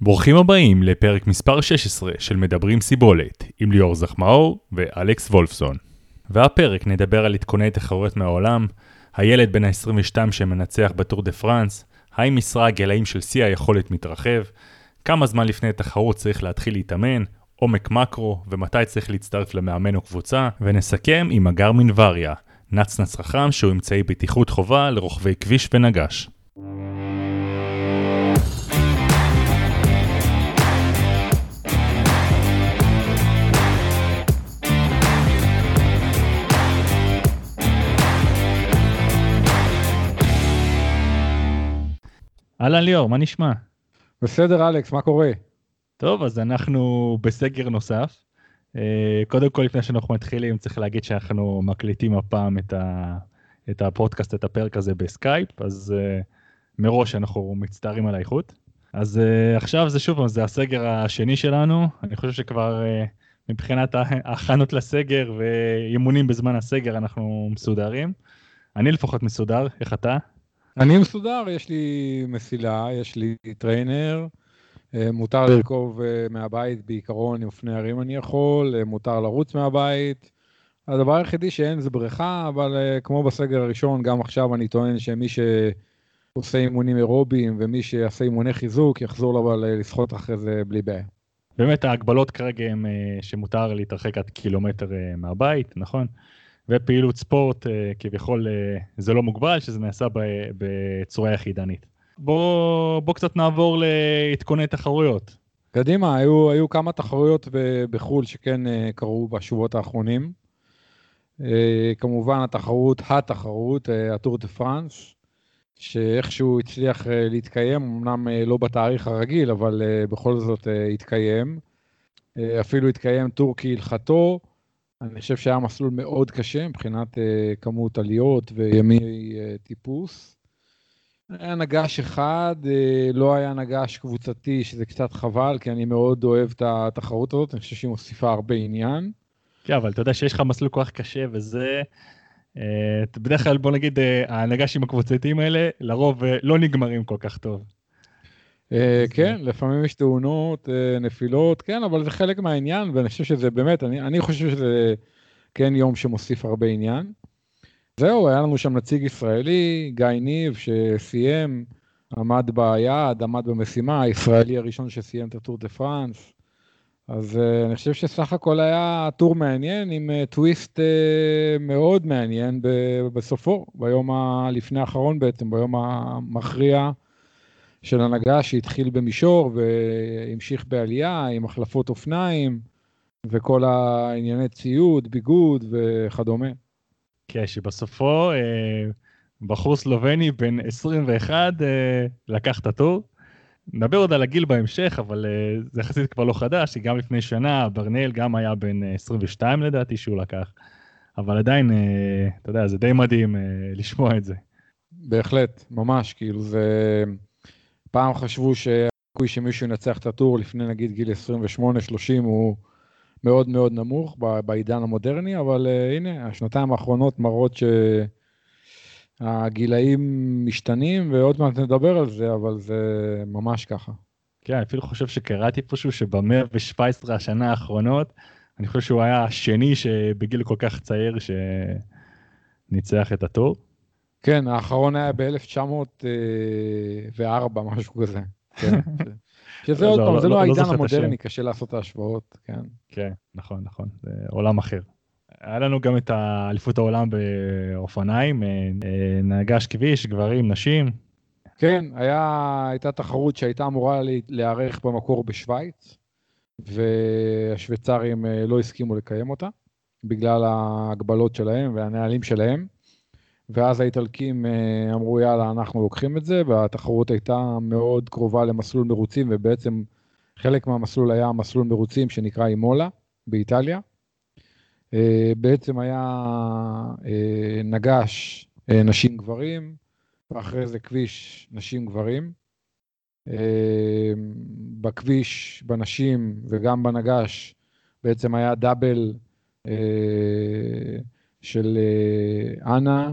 ברוכים הבאים לפרק מספר 16 של מדברים סיבולת עם ליאור זחמאור ואלכס וולפסון. והפרק נדבר על עדכוני תחרויות מהעולם, הילד בן ה-22 שמנצח בטור דה פרנס, האם מסרה הגלאים של שיא היכולת מתרחב, כמה זמן לפני התחרות צריך להתחיל להתאמן, עומק מקרו ומתי צריך להצטרף למאמן או קבוצה, ונסכם עם הגרמין וריה, נצנץ חכם שהוא אמצעי בטיחות חובה לרוכבי כביש ונגש. אהלן ליאור, מה נשמע? בסדר אלכס, מה קורה? טוב, אז אנחנו בסגר נוסף. קודם כל, לפני שאנחנו מתחילים, צריך להגיד שאנחנו מקליטים הפעם את הפודקאסט, את הפרק הזה בסקייפ, אז מראש אנחנו מצטערים על האיכות. אז עכשיו זה שוב, זה הסגר השני שלנו. אני חושב שכבר מבחינת ההכנות לסגר ואימונים בזמן הסגר אנחנו מסודרים. אני לפחות מסודר, איך אתה? אני מסודר, יש לי מסילה, יש לי טריינר, מותר לרכוב מהבית בעיקרון, אופני הרים אני יכול, מותר לרוץ מהבית. הדבר היחידי שאין זה בריכה, אבל כמו בסגר הראשון, גם עכשיו אני טוען שמי שעושה אימונים אירובים ומי שעשה אימוני חיזוק יחזור אבל לשחות אחרי זה בלי בעיה. באמת ההגבלות כרגע הם שמותר להתרחק עד קילומטר מהבית, נכון? ופעילות ספורט כביכול זה לא מוגבל, שזה נעשה בצורה יחידנית. בוא קצת נעבור להתכוני תחרויות. קדימה, היו כמה תחרויות בחול שכן קרו בשבועות האחרונים. כמובן התחרות, הטור דה פרנס, שאיכשהו הצליח להתקיים, אמנם לא בתאריך הרגיל, אבל בכל זאת התקיים. אפילו התקיים טור כהלכתו, אני חושב שהיה מסלול מאוד קשה מבחינת כמות עליות וימי טיפוס. היה נגש אחד, לא היה נגש קבוצתי, שזה קצת חבל, כי אני מאוד אוהב את התחרות הזאת, אני חושב שהיא מוסיפה הרבה עניין. כן, אבל אתה יודע שיש לך מסלול כוח קשה, וזה בדרך כלל בוא נגיד, הנגשים הקבוצתיים האלה, לרוב לא נגמרים כל כך טוב. כן, לפעמים יש תאונות, נפילות, כן, אבל זה חלק מהעניין, ואני חושב שזה באמת, אני חושב שזה כן יום שמוסיף הרבה עניין. זהו, היה לנו שם נציג ישראלי, גיא ניב, שסיים, עמד ביעד, עמד במשימה, הישראלי הראשון שסיים את הטור דה פרנס, אז אני חושב שסך הכל היה טור מעניין, עם טוויסט מאוד מעניין בסופו, ביום לפני האחרון בעצם, ביום המכריע, של הנהגה שהתחיל במישור והמשיך בעלייה עם החלפות אופניים וכל הענייני ציוד, ביגוד וכדומה. כן, שבסופו בחור סלובני בן 21 לקח את הטור. נדבר עוד על הגיל בהמשך, אבל זה יחסית כבר לא חדש, כי גם לפני שנה ברנל גם היה בן 22 לדעתי שהוא לקח. אבל עדיין, אתה יודע, זה די מדהים לשמוע את זה. בהחלט, ממש, כאילו זה... פעם חשבו שהקוי שמישהו ינצח את הטור לפני נגיד גיל 28-30 הוא מאוד מאוד נמוך בעידן המודרני, אבל הנה, השנתיים האחרונות מראות שהגילאים משתנים, ועוד מעט נדבר על זה, אבל זה ממש ככה. כן, אני אפילו חושב שקראתי פשוט שב-117 השנה האחרונות, אני חושב שהוא היה השני שבגיל כל כך צעיר שניצח את הטור. כן, האחרון היה ב-1904, משהו כזה. שזה עוד פעם, זה לא העידן המודרני, קשה לעשות ההשוואות. כן, נכון, נכון, זה עולם אחר. היה לנו גם את אליפות העולם באופניים, נהגש כביש, גברים, נשים. כן, הייתה תחרות שהייתה אמורה להיערך במקור בשוויץ, והשוויצרים לא הסכימו לקיים אותה, בגלל ההגבלות שלהם והנהלים שלהם. ואז האיטלקים אמרו, יאללה, אנחנו לוקחים את זה, והתחרות הייתה מאוד קרובה למסלול מרוצים, ובעצם חלק מהמסלול היה מסלול מרוצים שנקרא אימולה, באיטליה. בעצם היה נגש נשים גברים, ואחרי זה כביש נשים גברים. בכביש, בנשים וגם בנגש, בעצם היה דאבל של אנה,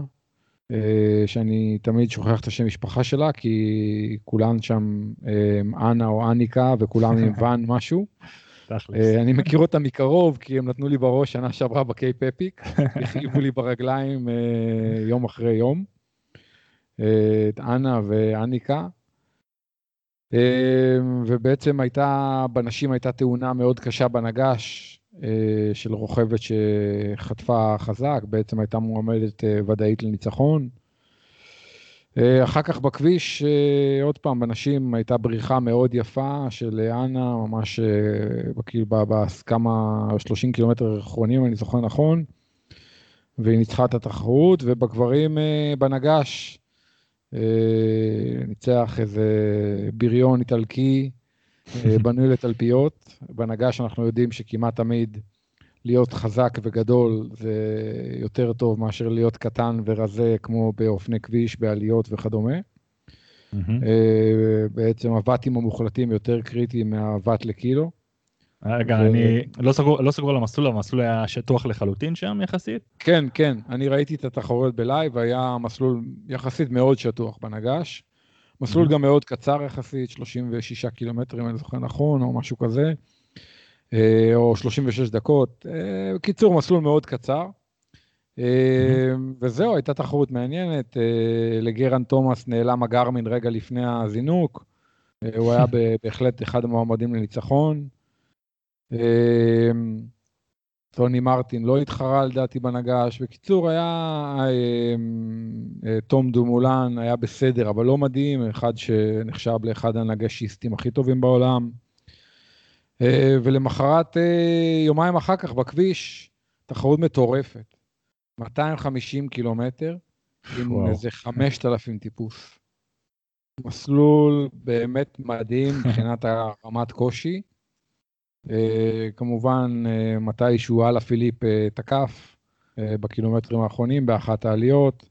שאני תמיד שוכח את השם משפחה שלה, כי כולן שם אנה או אניקה, וכולם עם ון משהו. אני מכיר אותה מקרוב, כי הם נתנו לי בראש שנה שעברה בקייפ אפיק, וחייבו לי ברגליים יום אחרי יום, את אנה ואניקה, ובעצם הייתה, בנשים הייתה תאונה מאוד קשה בנגש, של רוכבת שחטפה חזק, בעצם הייתה מועמדת ודאית לניצחון. אחר כך בכביש, עוד פעם, בנשים הייתה בריחה מאוד יפה של אנה, ממש בכמה 30 קילומטר אחרונים, אני זוכר נכון, והיא ניצחה את התחרות, ובגברים בנגש, ניצח איזה בריון איטלקי, בנוי לתלפיות, בנגש אנחנו יודעים שכמעט תמיד להיות חזק וגדול זה יותר טוב מאשר להיות קטן ורזה כמו באופני כביש, בעליות וכדומה. בעצם הוואטים המוחלטים יותר קריטיים מהוואט לקילו. רגע, אני לא סגור על המסלול, המסלול היה שטוח לחלוטין שם יחסית? כן, כן, אני ראיתי את התחרויות בלייב, היה מסלול יחסית מאוד שטוח בנגש. מסלול גם מאוד קצר יחסית, 36 קילומטרים, אני זוכר נכון, או משהו כזה, או 36 דקות, קיצור, מסלול מאוד קצר, וזהו, הייתה תחרות מעניינת, לגרן תומאס נעלם הגרמין רגע לפני הזינוק, הוא היה בהחלט אחד המועמדים לניצחון, טוני מרטין לא התחרה לדעתי בנגש, בקיצור היה תום דומולן, היה בסדר אבל לא מדהים, אחד שנחשב לאחד הנגשיסטים הכי טובים בעולם, ולמחרת יומיים אחר כך בכביש, תחרות מטורפת, 250 קילומטר, עם איזה 5,000 טיפוס, מסלול באמת מדהים מבחינת הרמת קושי, כמובן מתישהו אלאפיליפ תקף בקילומטרים האחרונים באחת העליות,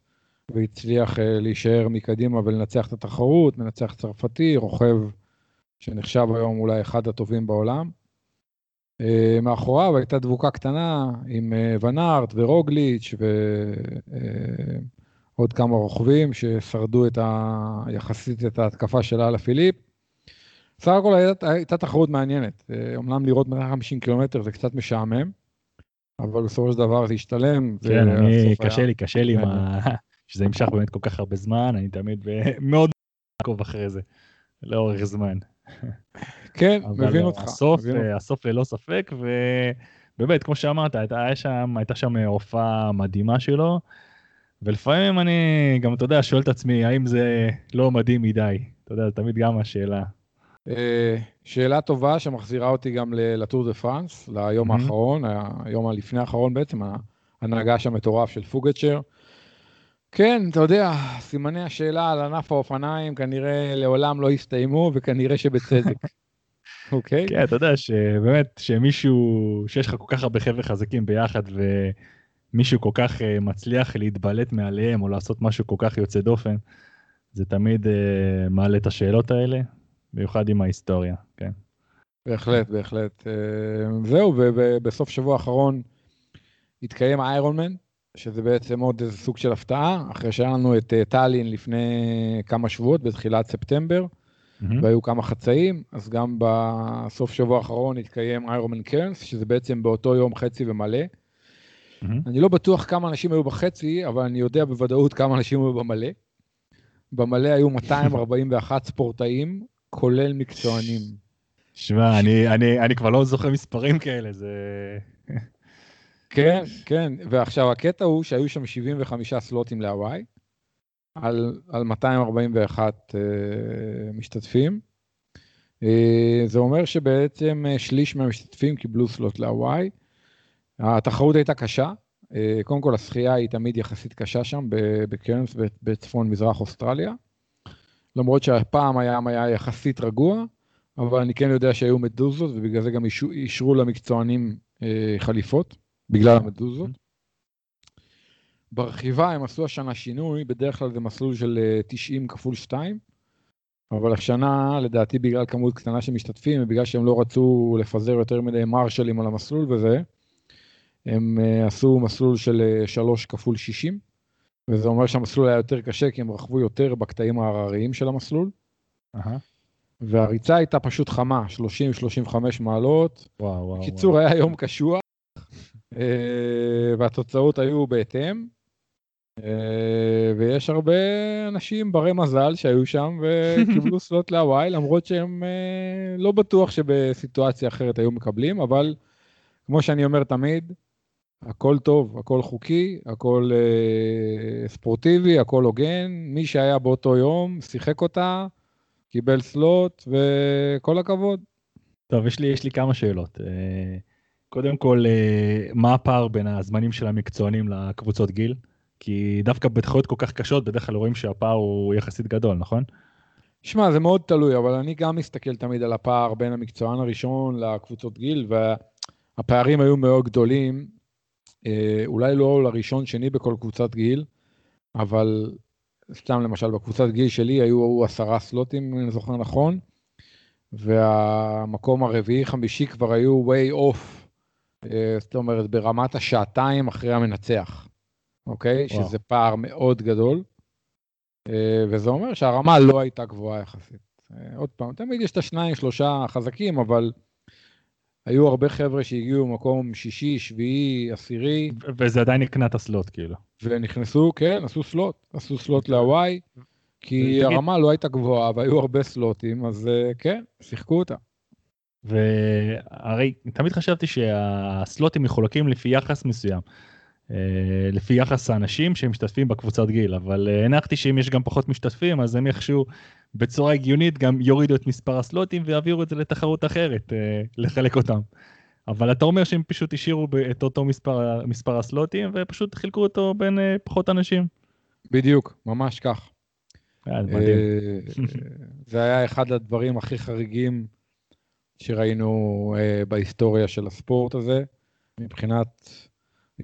והצליח להישאר מקדימה ולנצח את התחרות, מנצח צרפתי, רוכב שנחשב היום אולי אחד הטובים בעולם. מאחוריו הייתה דבוקה קטנה עם ואן ארט ורוגליץ' ועוד כמה רוכבים ששרדו יחסית את ההתקפה של אלאפיליפ. סך הכל הייתה תחרות מעניינת, אומנם לראות 250 קילומטר זה קצת משעמם, אבל בסופו של דבר זה השתלם. כן, קשה לי שזה המשך באמת כל כך הרבה זמן, אני תמיד מאוד עקוב אחרי זה, לאורך זמן. כן, מבין אותך. אבל הסוף ללא ספק, ובאמת כמו שאמרת, הייתה שם הופעה מדהימה שלו, ולפעמים אני גם, אתה יודע, שואל את עצמי, האם זה לא מדהים מדי? אתה יודע, תמיד גם השאלה. שאלה טובה שמחזירה אותי גם לטור דה פרנס, ליום האחרון, היום לפני האחרון בעצם, הנגש המטורף של פוגצ'ר. כן, אתה יודע, סימני השאלה על ענף האופניים כנראה לעולם לא הסתיימו, וכנראה שבצדק. אוקיי? כן, אתה יודע שבאמת שמישהו, שיש לך כל כך הרבה חבר'ה חזקים ביחד, ומישהו כל כך מצליח להתבלט מעליהם, או לעשות משהו כל כך יוצא דופן, זה תמיד מעלה את השאלות האלה. מיוחד עם ההיסטוריה, כן. בהחלט, בהחלט. זהו, ובסוף שבוע האחרון התקיים איירונמן, שזה בעצם עוד איזה סוג של הפתעה, אחרי שהיה לנו את טאלין לפני כמה שבועות, בתחילת ספטמבר, והיו כמה חצאים, אז גם בסוף שבוע האחרון התקיים איירונמן קרנס, שזה בעצם באותו יום חצי ומלא. אני לא בטוח כמה אנשים היו בחצי, אבל אני יודע בוודאות כמה אנשים היו במלא. במלא היו 241 ספורטאים, כולל מקצוענים. שמע, אני כבר לא זוכר מספרים כאלה, זה... כן, כן, ועכשיו הקטע הוא שהיו שם 75 סלוטים להוואי, על 241 משתתפים, זה אומר שבעצם שליש מהמשתתפים קיבלו סלוט להוואי, התחרות הייתה קשה, קודם כל השחייה היא תמיד יחסית קשה שם, בקרנס, בצפון מזרח אוסטרליה, למרות שהפעם הים היה יחסית רגוע, אבל אני כן יודע שהיו מדוזות, ובגלל זה גם אישרו למקצוענים חליפות, בגלל המדוזות. ברכיבה הם עשו השנה שינוי, בדרך כלל זה מסלול של 90/2, אבל השנה, לדעתי, בגלל כמות קטנה שמשתתפים, ובגלל שהם לא רצו לפזר יותר מדי מרשלים על המסלול וזה, הם עשו מסלול של 3/60, וזה אומר שהמסלול היה יותר קשה, כי הם רכבו יותר בקטעים ההרריים של המסלול. והריצה הייתה פשוט חמה, 30-35 מעלות. קיצור, היה יום קשוח, והתוצאות היו בהתאם. ויש הרבה אנשים ברי מזל שהיו שם וקיבלו סלוט להוואי, למרות שהם לא בטוח שבסיטואציה אחרת היו מקבלים, אבל כמו שאני אומר תמיד, הכל טוב, הכל חוקי, הכל ספורטיבי, הכל הוגן, מי שהיה באותו יום שיחק אותה, קיבל סלוט וכל הכבוד. טוב, יש לי כמה שאלות. קודם כל, מה הפער בין הזמנים של המקצוענים לקבוצות גיל? כי דווקא בתחרות כל כך קשות, בדרך כלל רואים שהפער הוא יחסית גדול, נכון? שמע, זה מאוד תלוי, אבל אני גם מסתכל תמיד על הפער בין המקצוען הראשון לקבוצות גיל, והפערים היו מאוד גדולים, אולי לא לראשון שני בכל קבוצת גיל, אבל סתם למשל בקבוצת גיל שלי היו 10 סלוטים, אני זוכר נכון, והמקום הרביעי, חמישי כבר היו way off, זאת אומרת ברמת השעתיים אחרי המנצח. אוקיי, שזה פער מאוד גדול, וזה אומר שהרמה לא הייתה גבוהה יחסית. עוד פעם, תמיד יש את 2-3 חזקים, אבל היו הרבה חבר'ה שהגיעו במקום 6, 7, 10. וזה עדיין נקנת הסלוט, כאילו. ונכנסו, כן, עשו סלוט להוואי, כי הרמה לא הייתה גבוהה, והיו הרבה סלוטים, אז כן, שיחקו אותה. והרי תמיד חשבתי שהסלוטים מחולקים לפי יחס מסוים. לפי יחס האנשים שהם משתתפים בקבוצת גיל, אבל הנחתי שאם יש גם פחות משתתפים, אז הם יחשו בצורה הגיונית גם יורידו את מספר הסלוטים ויעבירו את זה לתחרות אחרת, לחלק אותם. אבל אתה אומר שהם פשוט השאירו את אותו מספר הסלוטים, ופשוט חילקו אותו בין פחות אנשים. בדיוק, ממש כך. זה היה אחד הדברים הכי חריגים שראינו בהיסטוריה של הספורט הזה, מבחינת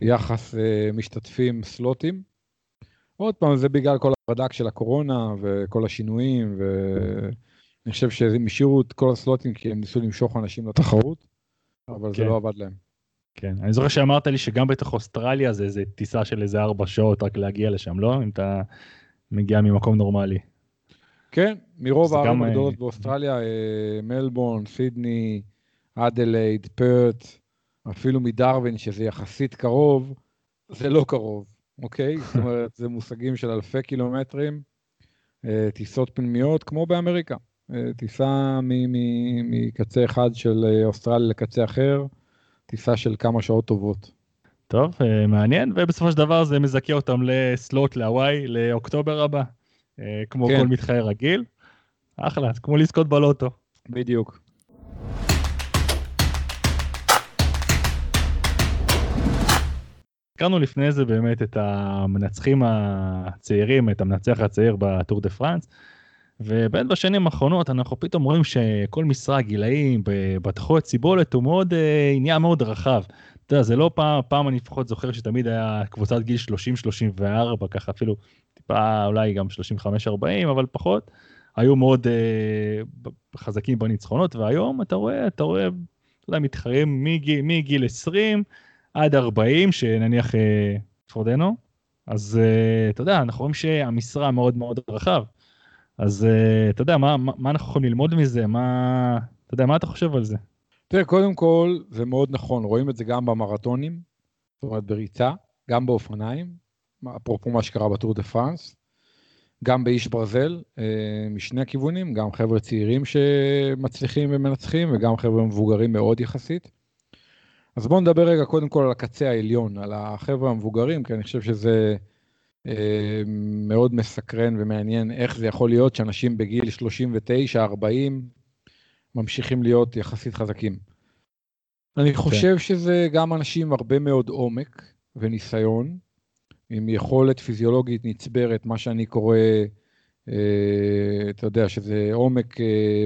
יחס משתתפים סלוטים. עוד פעם, זה בגלל כל הפרדק של הקורונה וכל השינויים, ואני חושב שהם השאירו את כל הסלוטים כי הם ניסו למשוך אנשים לתחרות, אבל זה לא עבד להם. כן, אני זוכר שאמרת לי שגם בתוך אוסטרליה זה איזו טיסה של איזה 4 שעות רק להגיע לשם, לא? אם אתה מגיע ממקום נורמלי. כן, מרוב הערים הגדולות באוסטרליה, מלבורן, סידני, אדלייד, פרט, אפילו מדרווין, שזה יחסית קרוב, זה לא קרוב, אוקיי? זאת אומרת, זה מושגים של אלפי קילומטרים, טיסות פנימיות, כמו באמריקה. טיסה מקצה אחד של אוסטרליה לקצה אחר, טיסה של כמה שעות טובות. טוב, מעניין, ובסופו של דבר זה מזכה אותם לסלוט להוואי, לאוקטובר הבא, כמו כל מתחרה רגיל. אחלה, כמו לזכות בלוטו. בדיוק. הכרנו לפני זה באמת את המנצחים הצעירים, את המנצח הצעיר בטור דה פרנס, ובין בשנים האחרונות אנחנו פתאום רואים שכל משרה גילאים בתחרות סיבולת הוא מאוד עניין מאוד רחב. אתה יודע, זה לא פעם אני לפחות זוכר שתמיד היה קבוצת גיל 30-34, ככה אפילו טיפה אולי גם 35-40, אבל פחות, היו מאוד חזקים בניצחונות, והיום אתה רואה מתחרים מגיל 20, עד 40, שנניח פרודנו, אז אתה יודע, אנחנו רואים שהמשרה מאוד מאוד רחב, אז אתה יודע, מה אנחנו יכולים ללמוד מזה, אתה יודע, מה אתה חושב על זה? תראה, קודם כל, זה מאוד נכון, רואים את זה גם במרתונים, זאת אומרת בריצה, גם באופניים, אפרופו מה שקרה בטור דה פרנס, גם באיש ברזל, משני הכיוונים, גם חבר'ה צעירים שמצליחים ומנצחים, וגם חבר'ה מבוגרים מאוד יחסית, אז בואו נדבר רגע קודם כל על הקצה העליון, על החבר'ה המבוגרים, כי אני חושב שזה מאוד מסקרן ומעניין איך זה יכול להיות שאנשים בגיל 39-40 ממשיכים להיות יחסית חזקים. אני חושב שזה גם אנשים הרבה מאוד עומק וניסיון, עם יכולת פיזיולוגית נצברת, מה שאני קורא, אתה יודע, שזה עומק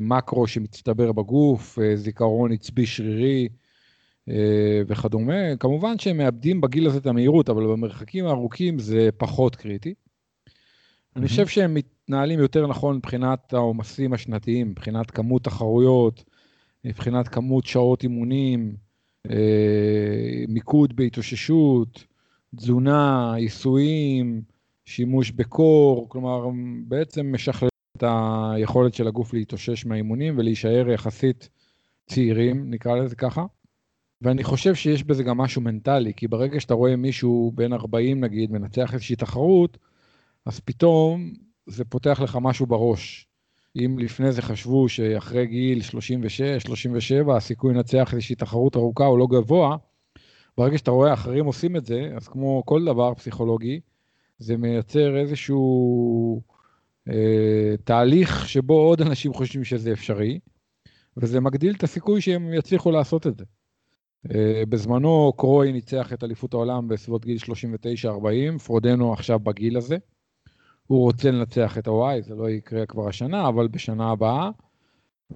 מקרו שמצטבר בגוף, זיכרון עצבי שרירי, וכדומה. כמובן שהם מאבדים בגיל הזה את המהירות, אבל במרחקים הארוכים זה פחות קריטי. אני חושב שהם מתנהלים יותר נכון מבחינת העומסים השנתיים, מבחינת כמות תחרויות, מבחינת כמות שעות אימונים, מיקוד בהתאוששות, תזונה, עיסויים, שימוש בקור, כלומר בעצם משחרר את היכולת של הגוף להתאושש מהאימונים ולהישאר יחסית צעירים, נקרא לזה ככה. ואני חושב שיש בזה גם משהו מנטלי, כי ברגע שאתה רואה מישהו בין 40 נגיד, מנצח איזושהי תחרות, אז פתאום זה פותח לך משהו בראש. אם לפני זה חשבו שאחרי גיל 36, 37, הסיכוי לנצח איזושהי תחרות ארוכה או לא גבוה, ברגע שאתה רואה אחרים עושים את זה, אז כמו כל דבר פסיכולוגי, זה מייצר איזשהו תהליך שבו עוד אנשים חושבים שזה אפשרי, וזה מגדיל את הסיכוי שהם יצליחו לעשות את זה. בזמנו קרוי ניצח את אליפות העולם בסביבות גיל 39-40, פרודנו עכשיו בגיל הזה, הוא רוצה לנצח את הוואי, זה לא יקרה כבר השנה, אבל בשנה הבאה,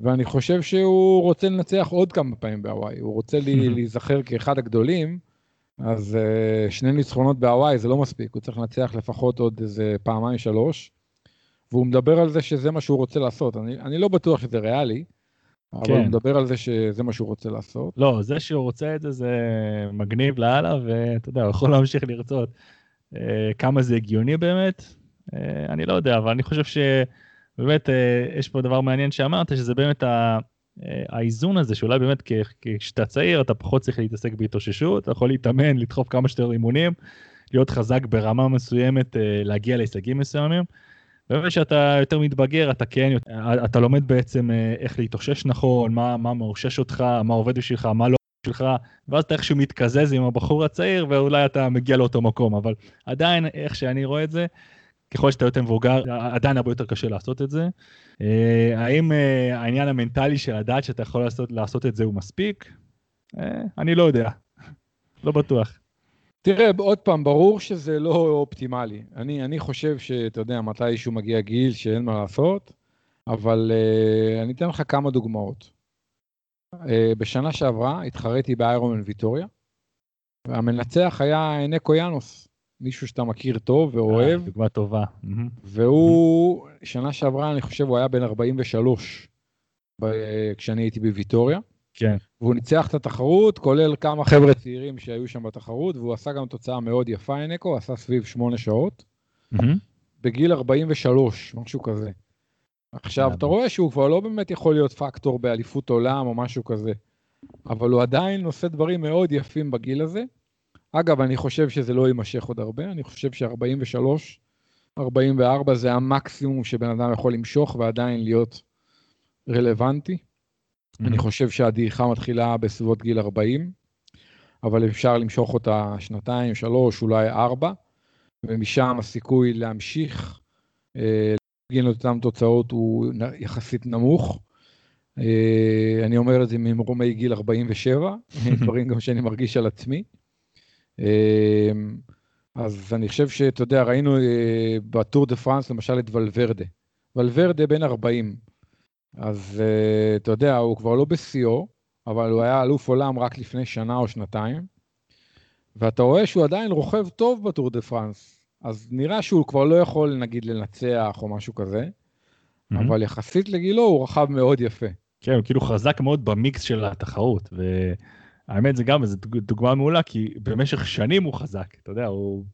ואני חושב שהוא רוצה לנצח עוד כמה פעמים בהוואי, הוא רוצה להיזכר כאחד הגדולים, אז שני ניצחונות בהוואי זה לא מספיק, הוא צריך לנצח לפחות עוד איזה פעמיים שלוש, והוא מדבר על זה שזה מה שהוא רוצה לעשות, אני לא בטוח שזה ריאלי, אבל כן. הוא מדבר על זה שזה מה שהוא רוצה לעשות. לא, זה שהוא רוצה את זה, זה מגניב להלאה, ואתה יודע, הוא יכול להמשיך לרצות. כמה זה הגיוני באמת? אני לא יודע, אבל אני חושב שבאמת יש פה דבר מעניין שאמרת, שזה באמת האיזון הזה, שאולי באמת כשאתה צעיר, אתה פחות צריך להתעסק בהתאוששות, אתה יכול להתאמן, לדחוף כמה שיותר אימונים, להיות חזק ברמה מסוימת, להגיע להישגים מסוימים, באמת שאתה יותר מתבגר, אתה כן, אתה לומד בעצם איך להתאושש נכון, מה מאושש אותך, מה עובד בשבילך, מה לא עובד בשבילך, ואז אתה איכשהו מתקזז עם הבחור הצעיר, ואולי אתה מגיע לאותו מקום, אבל עדיין, איך שאני רואה את זה, ככל שאתה יותר מבוגר, עדיין הרבה יותר קשה לעשות את זה. האם העניין המנטלי של הדעת שאתה יכול לעשות את זה הוא מספיק? אני לא יודע, לא בטוח. תראה, עוד פעם, ברור שזה לא אופטימלי. אני חושב שאתה יודע, מתישהו מגיע גיל שאין מה לעשות, אבל אני אתן לך כמה דוגמאות. בשנה שעברה התחרתי באיירומן ויטוריה, והמנצח היה ניקו יאנוס, מישהו שאתה מכיר טוב ואוהב. דוגמה טובה. והוא, שנה שעברה, אני חושב, הוא היה בן 43, כשאני הייתי בויטוריה. כן. והוא ניצח את התחרות, כולל כמה חבר'ה צעירים שהיו שם בתחרות, והוא עשה גם תוצאה מאוד יפה, אינקו, עשה סביב 8 שעות, בגיל 43, משהו כזה. עכשיו, אתה רואה שהוא כבר לא באמת יכול להיות פקטור באליפות עולם או משהו כזה, אבל הוא עדיין עושה דברים מאוד יפים בגיל הזה. אגב, אני חושב שזה לא יימשך עוד הרבה, אני חושב ש-43, 44 זה המקסימום שבן אדם יכול למשוך ועדיין להיות רלוונטי. אני חושב שהדעיכה מתחילה בסביבות גיל 40, אבל אפשר למשוך אותה 2, 3, אולי 4, ומשם הסיכוי להמשיך, להגיע לאותן תוצאות הוא יחסית נמוך. אני אומר את זה ממרומי גיל 47, דברים גם שאני מרגיש על עצמי. אז אני חושב שאתה יודע, ראינו בטור דה פרנס למשל את ולוורדה. ולוורדה בין 40, אז אתה יודע, הוא כבר לא בסיאו, אבל הוא היה אלוף עולם רק לפני שנה או שנתיים, ואתה רואה שהוא עדיין רוכב טוב בטור דה פרנס, אז נראה שהוא כבר לא יכול נגיד לנצח או משהו כזה, אבל יחסית לגילו הוא רחב מאוד יפה. כן, הוא כאילו חזק מאוד במיקס של התחרות, והאמת זה גם, זו דוגמה מעולה, כי במשך שנים הוא חזק, אתה יודע, הוא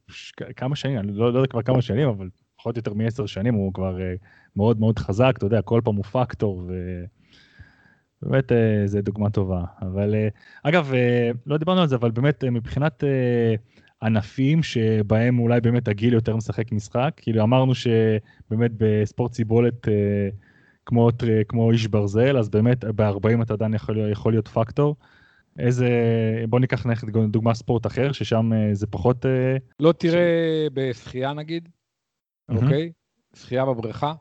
כמה שנים, אני לא יודע כבר כמה שנים, אבל פחות יותר מ10 שנים, הוא כבר מאוד מאוד חזק, אתה יודע, כל פעם הוא פקטור, ובאמת זו דוגמה טובה. אבל אגב, לא דיברנו על זה, אבל באמת מבחינת ענפים שבהם אולי באמת הגיל יותר משחק משחק, כאילו אמרנו שבאמת בספורט ציבולת כמו איש ברזל, אז באמת ב-40 אתה עדיין יכול להיות פקטור. בוא ניקח דוגמה ספורט אחר, ששם זה פחות... לא תראה בשחייה נגיד, אוקיי? שחייה בבריכה,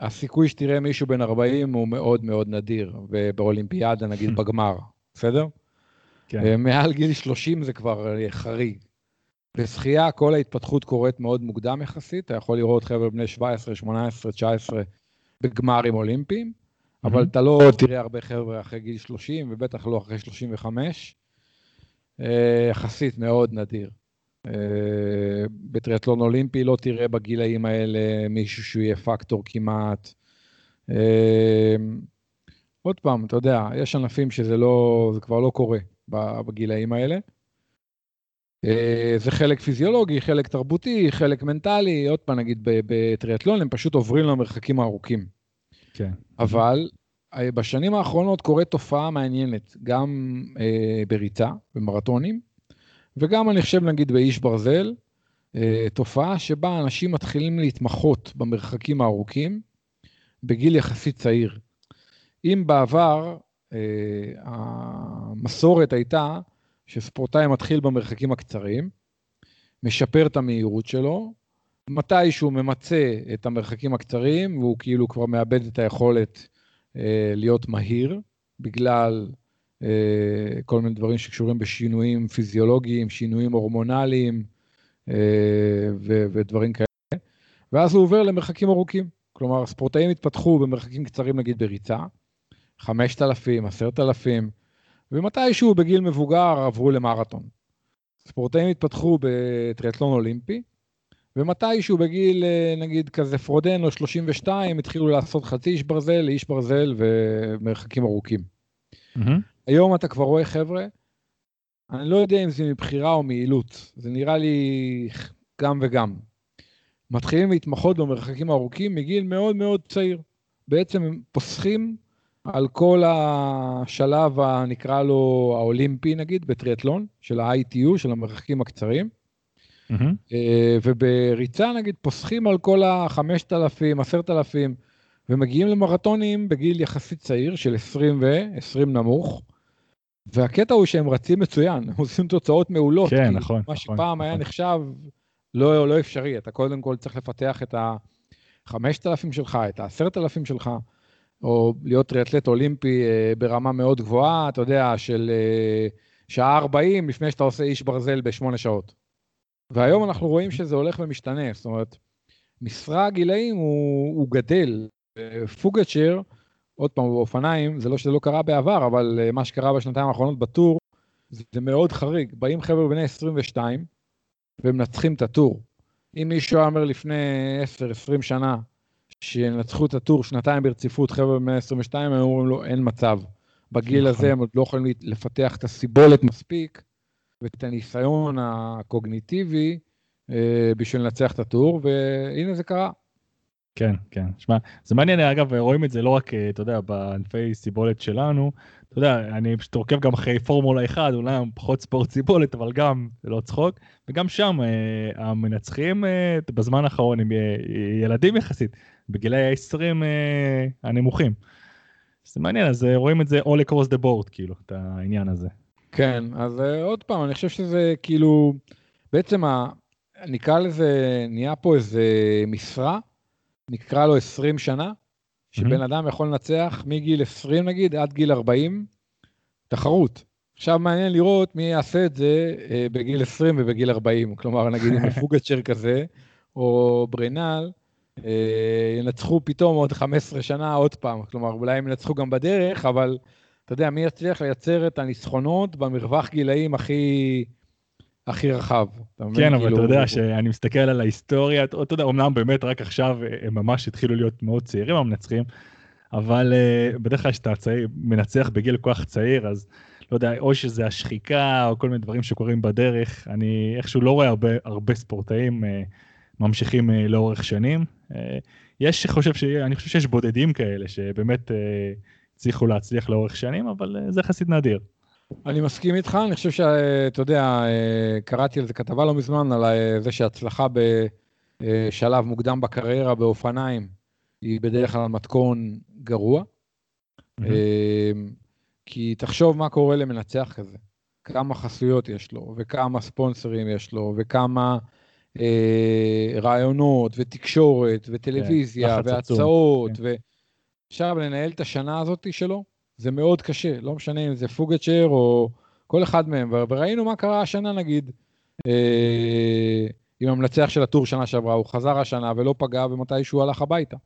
הסיכוי שתראה מישהו בין 40 הוא מאוד מאוד נדיר, ובאולימפיאדה נגיד בגמר, בסדר? כן. מעל גיל 30 זה כבר חריג. בשחייה כל ההתפתחות קורית מאוד מוקדם יחסית, אתה יכול לראות חבר'ה בני 17, 18, 19 בגמרים אולימפיים, אבל אתה לא תראה הרבה חבר'ה אחרי גיל 30, ובטח לא אחרי 35, יחסית מאוד נדיר. בטריאטלון אולימפי לא תראה בגילאים האלה מישהו שהוא יהיה פקטור כמעט. עוד פעם, אתה יודע, יש ענפים שזה כבר לא קורה בגילאים האלה, זה חלק פיזיולוגי, חלק תרבותי, חלק מנטלי, עוד פעם נגיד בטריאטלון, הם פשוט עוברים למרחקים הארוכים. כן. אבל בשנים האחרונות קורית תופעה מעניינת, גם בריצה, במרתונים, וגם אני חושב נגיד באיש ברזל, תופעה שבה אנשים מתחילים להתמחות במרחקים הארוכים, בגיל יחסית צעיר. אם בעבר המסורת הייתה, שספורטאי מתחיל במרחקים הקצרים, משפר את המהירות שלו, מתי שהוא ממצה את המרחקים הקצרים, והוא כאילו כבר מאבד את היכולת להיות מהיר, בגלל כל מיני דברים שקשורים בשינויים פיזיולוגיים, שינויים הורמונליים, ודברים כאלה, ואז הוא עובר למרחקים ארוכים, כלומר ספורטאים התפתחו במרחקים קצרים נגיד בריצה, 5,000, 10,000, ומתישהו בגיל מבוגר עברו למרתון. ספורטאים התפתחו בטריאטלון אולימפי, ומתישהו בגיל נגיד כזה פרודן או 32 התחילו לעשות חצי איש ברזל לאיש ברזל ומרחקים ארוכים. היום אתה כבר רואה חבר'ה, אני לא יודע אם זה מבחירה או מעילות, זה נראה לי גם וגם. מתחילים להתמחות במרחקים ארוכים מגיל מאוד מאוד צעיר. בעצם הם פוסחים על כל השלב הנקרא לו האולימפי נגיד, בטריאטלון, של ה-ITU, של המרחקים הקצרים, ובריצה נגיד פוסחים על כל ה-5,000, 10,000, ומגיעים למרתונים בגיל יחסית צעיר של 20 ו-20 נמוך, והקטע הוא שהם רצים מצוין, עושים תוצאות מעולות, כן, כי נכון, מה שפעם נכון, היה נכון. נחשב לא אפשרי, אתה קודם כל צריך לפתח את ה-5,000 שלך, את ה-10,000 שלך, או להיות טריאטלט אולימפי ברמה מאוד גבוהה, אתה יודע, של שעה 40 לפני שאתה עושה איש ברזל ב8 שעות. והיום אנחנו רואים שזה הולך ומשתנה, זאת אומרת, משרה הגילאים הוא גדל. פוגצ'ר, עוד פעם באופניים, זה לא שזה לא קרה בעבר, אבל מה שקרה בשנתיים האחרונות בטור, זה מאוד חריג. באים חבר'ה בני 22, והם מנצחים את הטור. אם מישהו אומר לפני 10-20 שנה, שנצחו את הטור שנתיים ברציפות, חבר'ה ב-122, הם אומרים לו, אין מצב. בגיל הזה הם עוד לא יכולים לפתח את הסיבולת מספיק, ואת הניסיון הקוגניטיבי, בשביל לנצח את הטור, והנה זה קרה. כן, כן. שמע, זה מעניין, אגב, רואים את זה לא רק, אתה יודע, בענפי סיבולת שלנו, אתה יודע, אני פשוט עוקב גם אחרי פורמולה 1, אולי פחות ספורט סיבולת, אבל גם, זה לא צחוק, וגם שם המנצחים בזמן האחרון הם ילדים יחסית, בגילי ה-20 הנמוכים. זה מעניין, אז רואים את זה all across the board, כאילו, את העניין הזה. כן, אז עוד פעם, אני חושב שזה כאילו, בעצם נקרא לזה, נהיה פה איזה משרה, נקרא לו 20 שנה, שבן אדם יכול לנצח מגיל 20 נגיד, עד גיל 40, תחרות. עכשיו מעניין לראות מי יעשה את זה בגיל 20 ובגיל 40, כלומר נגיד מפוגצ'ר כזה, או ברנל, ינצחו פתאום עוד 15 שנה עוד פעם, כלומר אולי הם ינצחו גם בדרך, אבל אתה יודע, מי יצליח לייצר את הניצחונות במרווח גילאים הכי רחב. כן, אבל אתה יודע שאני מסתכל על ההיסטוריה, אתה יודע, אמנם באמת רק עכשיו הם ממש התחילו להיות מאוד צעירים המנצחים, אבל בדרך כלל שאתה מנצח בגיל כל כך צעיר, אז לא יודע, או שזה השחיקה, או כל מיני דברים שקורים בדרך, אני איכשהו לא רואה הרבה ספורטאים ממשיכים לאורך שנים. אני חושב שיש בודדים כאלה שבאמת צריכו להצליח לאורך שנים, אבל זה יחסית נדיר. אני מסכים איתך, אני חושב שאתה יודע, קראתי על זה כתבה לא מזמן, על זה שהצלחה בשלב מוקדם בקריירה באופניים, היא בדרך כלל מתכון גרוע, כי תחשוב מה קורה למנצח כזה, כמה חסויות יש לו, וכמה ספונסרים יש לו, וכמה רעיונות, ותקשורת, וטלוויזיה, והצעות, עכשיו לנהל את השנה הזאת שלו, זה מאוד קשה, לא משנה אם זה פוגצ'ר או כל אחד מהם, וראינו מה קרה השנה נגיד, עם המנצח של הטור שנה שעברה, הוא חזר השנה ולא פגע ומתישהו הלך הביתה.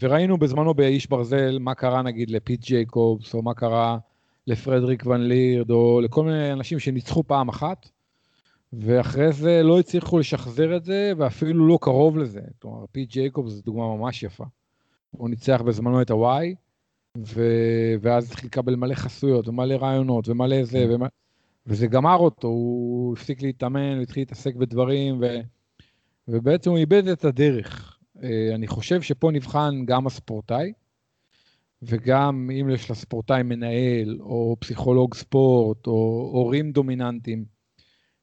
וראינו בזמנו באיש ברזל מה קרה נגיד לפיט ג'ייקובס, או מה קרה לפרדריק ון לירד, או לכל מיני אנשים שניצחו פעם אחת, ואחרי זה לא הצליחו לשחזר את זה, ואפילו לא קרוב לזה. כלומר, פיט ג'ייקובס זו דוגמה ממש יפה. הוא ניצח בזמנו את הוואי, ואז התחיל לקבל מלא חסויות, ומלא רעיונות, ומלא זה, וזה גמר אותו, הוא הפסיק להתאמן, התחיל להתעסק בדברים, ובעצם הוא איבד את הדרך. אני חושב שפה נבחן גם הספורטאי, וגם אם יש לספורטאי מנהל, או פסיכולוג ספורט, או הורים דומיננטיים,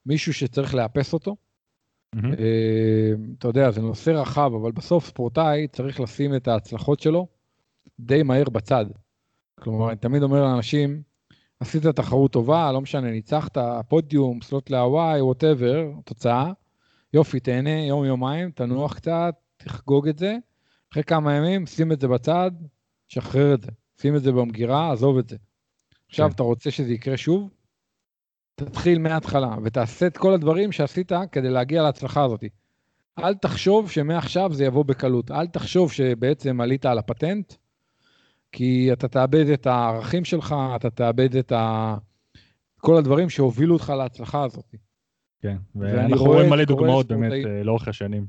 מישהו שצריך לאפס אותו. אתה יודע, זה נושא רחב, אבל בסוף ספורטאי צריך לשים את ההצלחות שלו די מהר בצד. כלומר, אני תמיד אומר לאנשים, עשית תחרות טובה, לא משנה, ניצחת, פודיום, סלוט להוואי, ווטאבר, תוצאה, יופי, תהנה, יום יומיים, תנוח קצת, תחגוג את זה, אחרי כמה ימים, שים את זה בצד, שחרר את זה, שים את זה במגירה, עזוב את זה. עכשיו, אתה רוצה שזה יקרה שוב? תתחיל מההתחלה, ותעשה את כל הדברים שעשית כדי להגיע להצלחה הזאת. אל תחשוב שמעכשיו זה יבוא בקלות, אל תחשוב שבעצם עלית על הפטנט, כי אתה תאבד את הערכים שלך, אתה תאבד את כל הדברים שהובילו אותך להצלחה הזאת. כן, ואנחנו רואים מלא דוגמאות באמת לאורך השנים,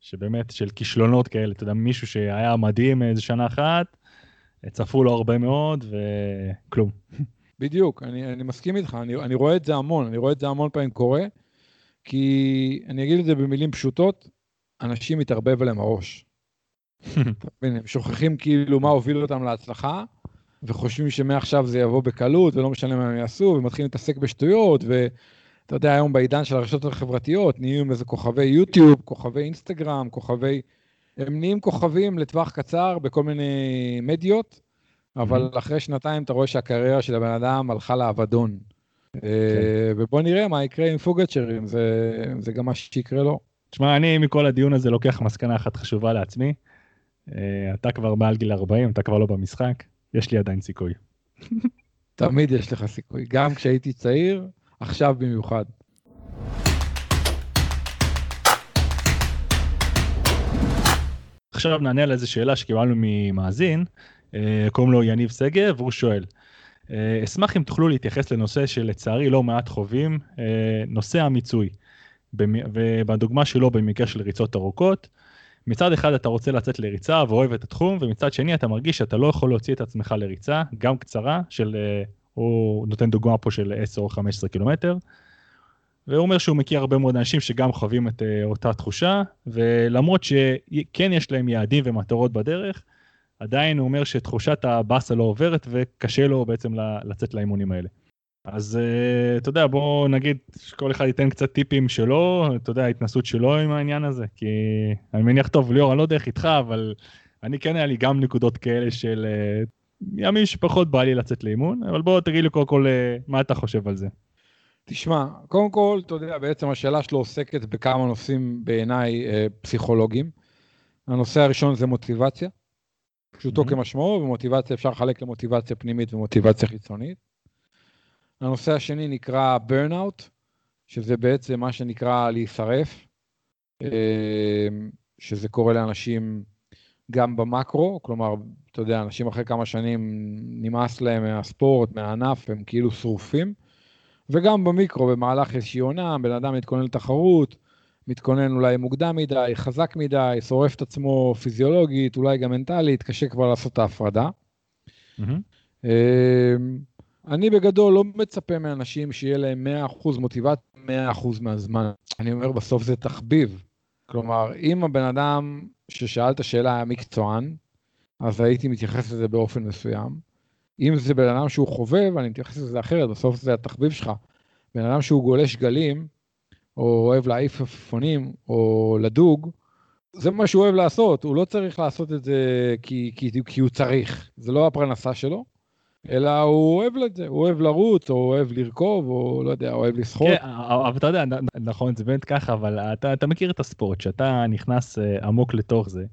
שבאמת של כישלונות כאלה, אתה יודע, מישהו שהיה מדהים איזה שנה אחת, צפו לו הרבה מאוד וכלום. בדיוק, אני מסכים איתך, אני רואה את זה המון, אני רואה את זה המון פעמים קורה, כי אני אגיד את זה במילים פשוטות, אנשים מתערבב עליהם הראש. הם שוכחים כאילו מה הוביל אותם להצלחה, וחושבים שמעכשיו זה יבוא בקלות, ולא משנה מה הם יעשו, ומתחילים להתעסק בשטויות, ואתה יודע, היום בעידן של הרשתות החברתיות, נהיו עם איזה כוכבי יוטיוב, כוכבי אינסטגרם, כוכבי... הם נהיים כוכבים לטווח קצר בכל מיני מדיות, אבל אחרי שנתיים אתה רואה שהקריירה של הבן אדם הלכה לאבדון. ובוא נראה מה יקרה עם פוגאצ'ר, אם זה גם מה שיקרה לו. תשמע, אני מכל הדיון הזה לוקח מסקנה אחת חשובה לעצמי, אתה כבר מעל גיל 40, אתה כבר לא במשחק, יש לי עדיין סיכוי. תמיד יש לך סיכוי, גם כשהייתי צעיר, עכשיו במיוחד. עכשיו נענה על איזו שאלה שקיבלנו ממאזין, קוראים לו יניב סגב, והוא שואל, אשמח אם תוכלו להתייחס לנושא שלצערי לא מעט חווים, נושא המיצוי, ובדוגמה שלו במקרה של ריצות ארוכות, מצד אחד אתה רוצה לצאת לריצה ואוהב את התחום, ומצד שני אתה מרגיש שאתה לא יכול להוציא את עצמך לריצה, גם קצרה, הוא נותן דוגמה פה של 10 או 15 קילומטר, והוא אומר שהוא מכיר הרבה מאוד אנשים שגם חווים את אותה תחושה, ולמרות שכן יש להם יעדים ומטרות בדרך, עדיין הוא אומר שתחושת הבאסה לא עוברת, וקשה לו בעצם לצאת לאימונים האלה. אז אתה יודע, בוא נגיד שכל אחד ייתן קצת טיפים שלו, אתה יודע, ההתנסות שלו עם העניין הזה, כי אני מניח טוב, ליאור, אני לא דרך איתך, אבל אני כן היה לי גם נקודות כאלה של ימים שפחות בא לי לצאת לאימון, אבל בוא תגיד לי קודם כל מה אתה חושב על זה. תשמע, קודם כל, אתה יודע, בעצם השאלה שלו עוסקת בכמה נושאים בעיניי פסיכולוגיים. הנושא הראשון זה מוטיבציה, פשוטו כמשמעו, ומוטיבציה אפשר לחלק למוטיבציה פנימית ומוטיבציה חיצונית. הנושא השני נקרא burnout, שזה בעצם מה שנקרא להישרף, שזה קורה לאנשים גם במקרו, כלומר, אתה יודע, אנשים אחרי כמה שנים נמאס להם מהספורט, מהענף, הם כאילו שרופים, וגם במיקרו, במהלך איזושהי עונה, בן אדם מתכונן לתחרות, מתכונן אולי מוקדם מדי, חזק מדי, שורף את עצמו פיזיולוגית, אולי גם מנטלית, קשה כבר לעשות את ההפרדה. אני בגדול לא מצפה מאנשים שיהיה להם 100% מוטיבציה, 100% מהזמן. אני אומר, בסוף זה תחביב. כלומר, אם הבן אדם ששאלת שאלה היה מקצוען, אז הייתי מתייחס לזה באופן מסוים. אם זה בן אדם שהוא חובב, אני מתייחס לזה אחרת, בסוף זה התחביב שלך. בן אדם שהוא גולש גלים, או אוהב להעיף עפעפונים, או לדוג, זה מה שהוא אוהב לעשות. הוא לא צריך לעשות את זה כי הוא צריך. זה לא הפרנסה שלו. אלא הוא אוהב את זה, הוא אוהב לרוץ, או אוהב לרכוב, או לא יודע, אוהב לשחות. כן, אבל אתה יודע, נכון, זה באמת ככה, אבל אתה מכיר את הספורט, שאתה נכנס עמוק לתוך זה,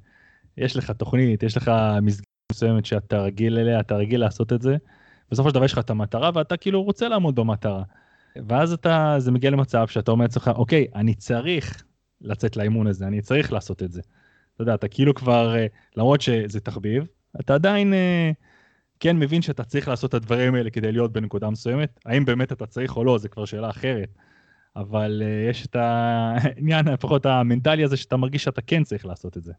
יש לך תוכנית, יש לך מסגרת מסוימת שאתה רגיל אליה, אתה רגיל לעשות את זה, בסופו של דבר יש לך את המטרה, ואתה כאילו רוצה לעמוד במטרה. ואז זה מגיע למצב שאתה אומר לעצמך, אוקיי, אני צריך לצאת לאימון הזה, אני צריך לעשות את זה. אתה יודע, אתה כאילו כבר, למרות שזה תחביב, אתה עדיין... כן מבין שאתה צריך לעשות את הדברים האלה כדי להיות בנקודה מסוימת, האם באמת אתה צריך או לא, זה כבר שאלה אחרת, אבל יש את העניין, לפחות המנטלי הזה, שאתה מרגיש שאתה כן צריך לעשות את זה.